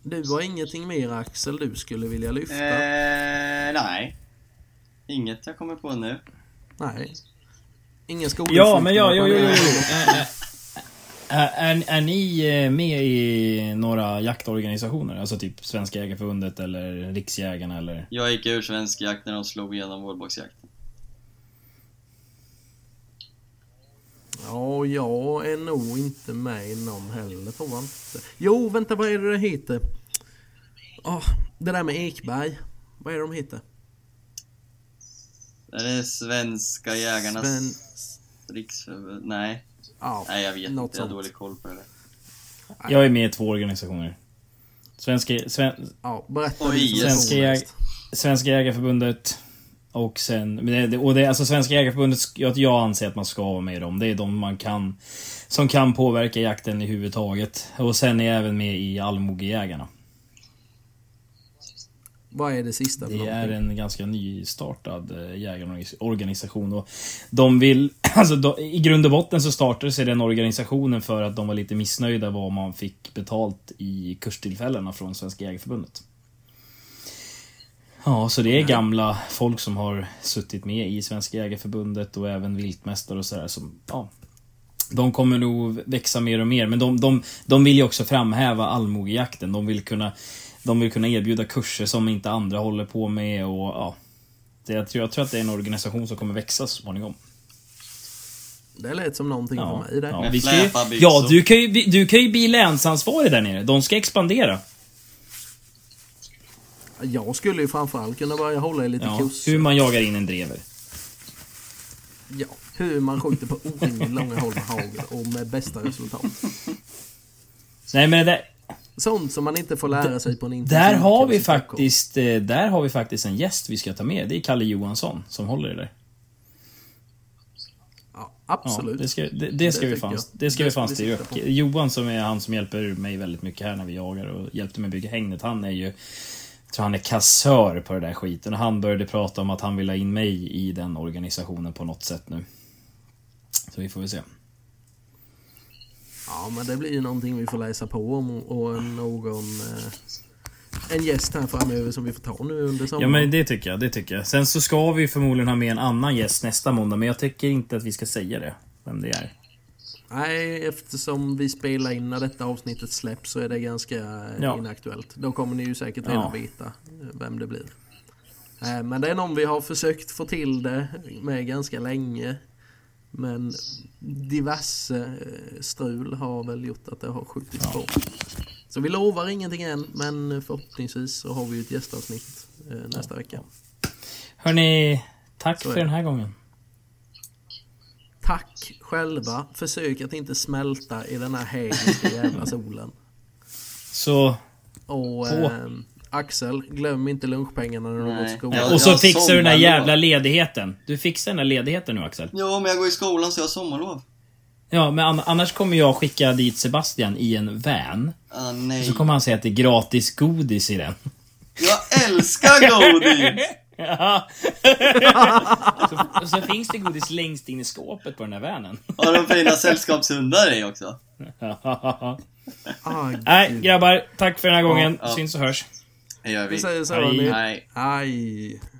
Du har ingenting mer, Axel, du skulle vilja lyfta? Eh, nej. Inget jag kommer på nu. Nej. Ingen skola. Ja, men ja, jo, jo, jo. Är, är, är ni med i några jaktorganisationer? Alltså typ Svenska Jägarförbundet eller Riksjägarna eller? Jag gick ur Svensk Jakt när de slog igenom vårboxjakten. Ja, jag är nog inte med i någon heller, tror jag. Jo, vänta, vad är det det heter? Oh, det där med Ekberg. Vad är det de heter? Det är Svenska Jägarnas Sven... riksförbund. Nej. Oh, Nej, jag vet inte. Jag har dålig koll på det. Jag är med i två organisationer. Svenska, Sven... oh, berätta Svenska, Jäg... Svenska Jägarförbundet och sen... Och det, alltså Svenska Jägarförbundet, jag anser att man ska vara med i dem. Det är de man kan, som kan påverka jakten i huvud taget. Och sen är jag även med i Allmogejägarna. Vad är det sista? Det är en ganska nystartad jägarorganisation, och de vill, alltså de, i grund och botten så startade sig den organisationen för att de var lite missnöjda vad man fick betalt i kurstillfällena från Svenska Jägarförbundet. Ja, så det är gamla folk som har suttit med i Svenska Jägarförbundet och även viltmästare och sådär som, ja, de kommer nog växa mer och mer, men de, de, de vill ju också framhäva allmogejakten. De vill kunna De vill kunna erbjuda kurser som inte andra håller på med, och ja, det, jag, tror, jag tror att det är en organisation som kommer växa så småningom. Det lät som någonting ja, för mig där. Ja, vi ska ju, ja du, kan ju, du kan ju bli länsansvarig där nere. De ska expandera. Jag skulle ju framförallt kunna börja hålla i lite ja, kurs. Hur man jagar in en drever. Ja, hur man skjuter på orimligt långa håll med hagel och med bästa resultat. Nej, men det där... Sånt som man inte får lära sig på en internet. Där har vi faktiskt där har vi faktiskt en gäst vi ska ta med. Det är Kalle Johansson som håller det där. Ja, absolut. Ja, det ska det, det ska det vi fanns. Det ska det vi fanns det Johan som är han som hjälper mig väldigt mycket här när vi jagar och hjälpte mig bygga hängnet. Han är ju jag tror han är kassör på det där skiten och han började prata om att han vill ha in mig i den organisationen på något sätt nu. Så vi får väl se. Ja, men det blir ju någonting vi får läsa på om och någon eh, en gäst här framöver som vi får ta nu under sommaren. Ja, men det tycker jag, det tycker jag. Sen så ska vi förmodligen ha med en annan gäst nästa måndag, men jag tycker inte att vi ska säga det, vem det är. Nej, eftersom vi spelar in när detta avsnittet släpps så är det ganska ja. inaktuellt. Då kommer ni ju säkert redan ja. veta vem det blir. Eh, men det är någon vi har försökt få till det med ganska länge. Men diverse strul har väl gjort att det har skjutits ja. bort. Så vi lovar ingenting än, men förhoppningsvis så har vi ju ett gästavsnitt nästa vecka. Hörrni, tack för den här gången. Tack själva. Försök att inte smälta i den här hängande jävla solen. Så. Och eh, Axel, glöm inte lunchpengarna när du går till skolan. Och så jag fixar du den här jävla ledigheten. Du fixar den här ledigheten nu, Axel. Ja, men jag går i skolan så jag har sommarlov. Ja, men annars kommer jag skicka dit Sebastian i en van. Ah, nej. Så kommer han säga att det är gratis godis i den. Jag älskar godis! Ja. så, så finns det godis längst in i skåpet på den här vanen. Och de fina sällskapshundar är också. oh, nej, grabbar, tack för den här gången. Oh, oh. Syns och hörs. Det gör vi. Aj. Aj.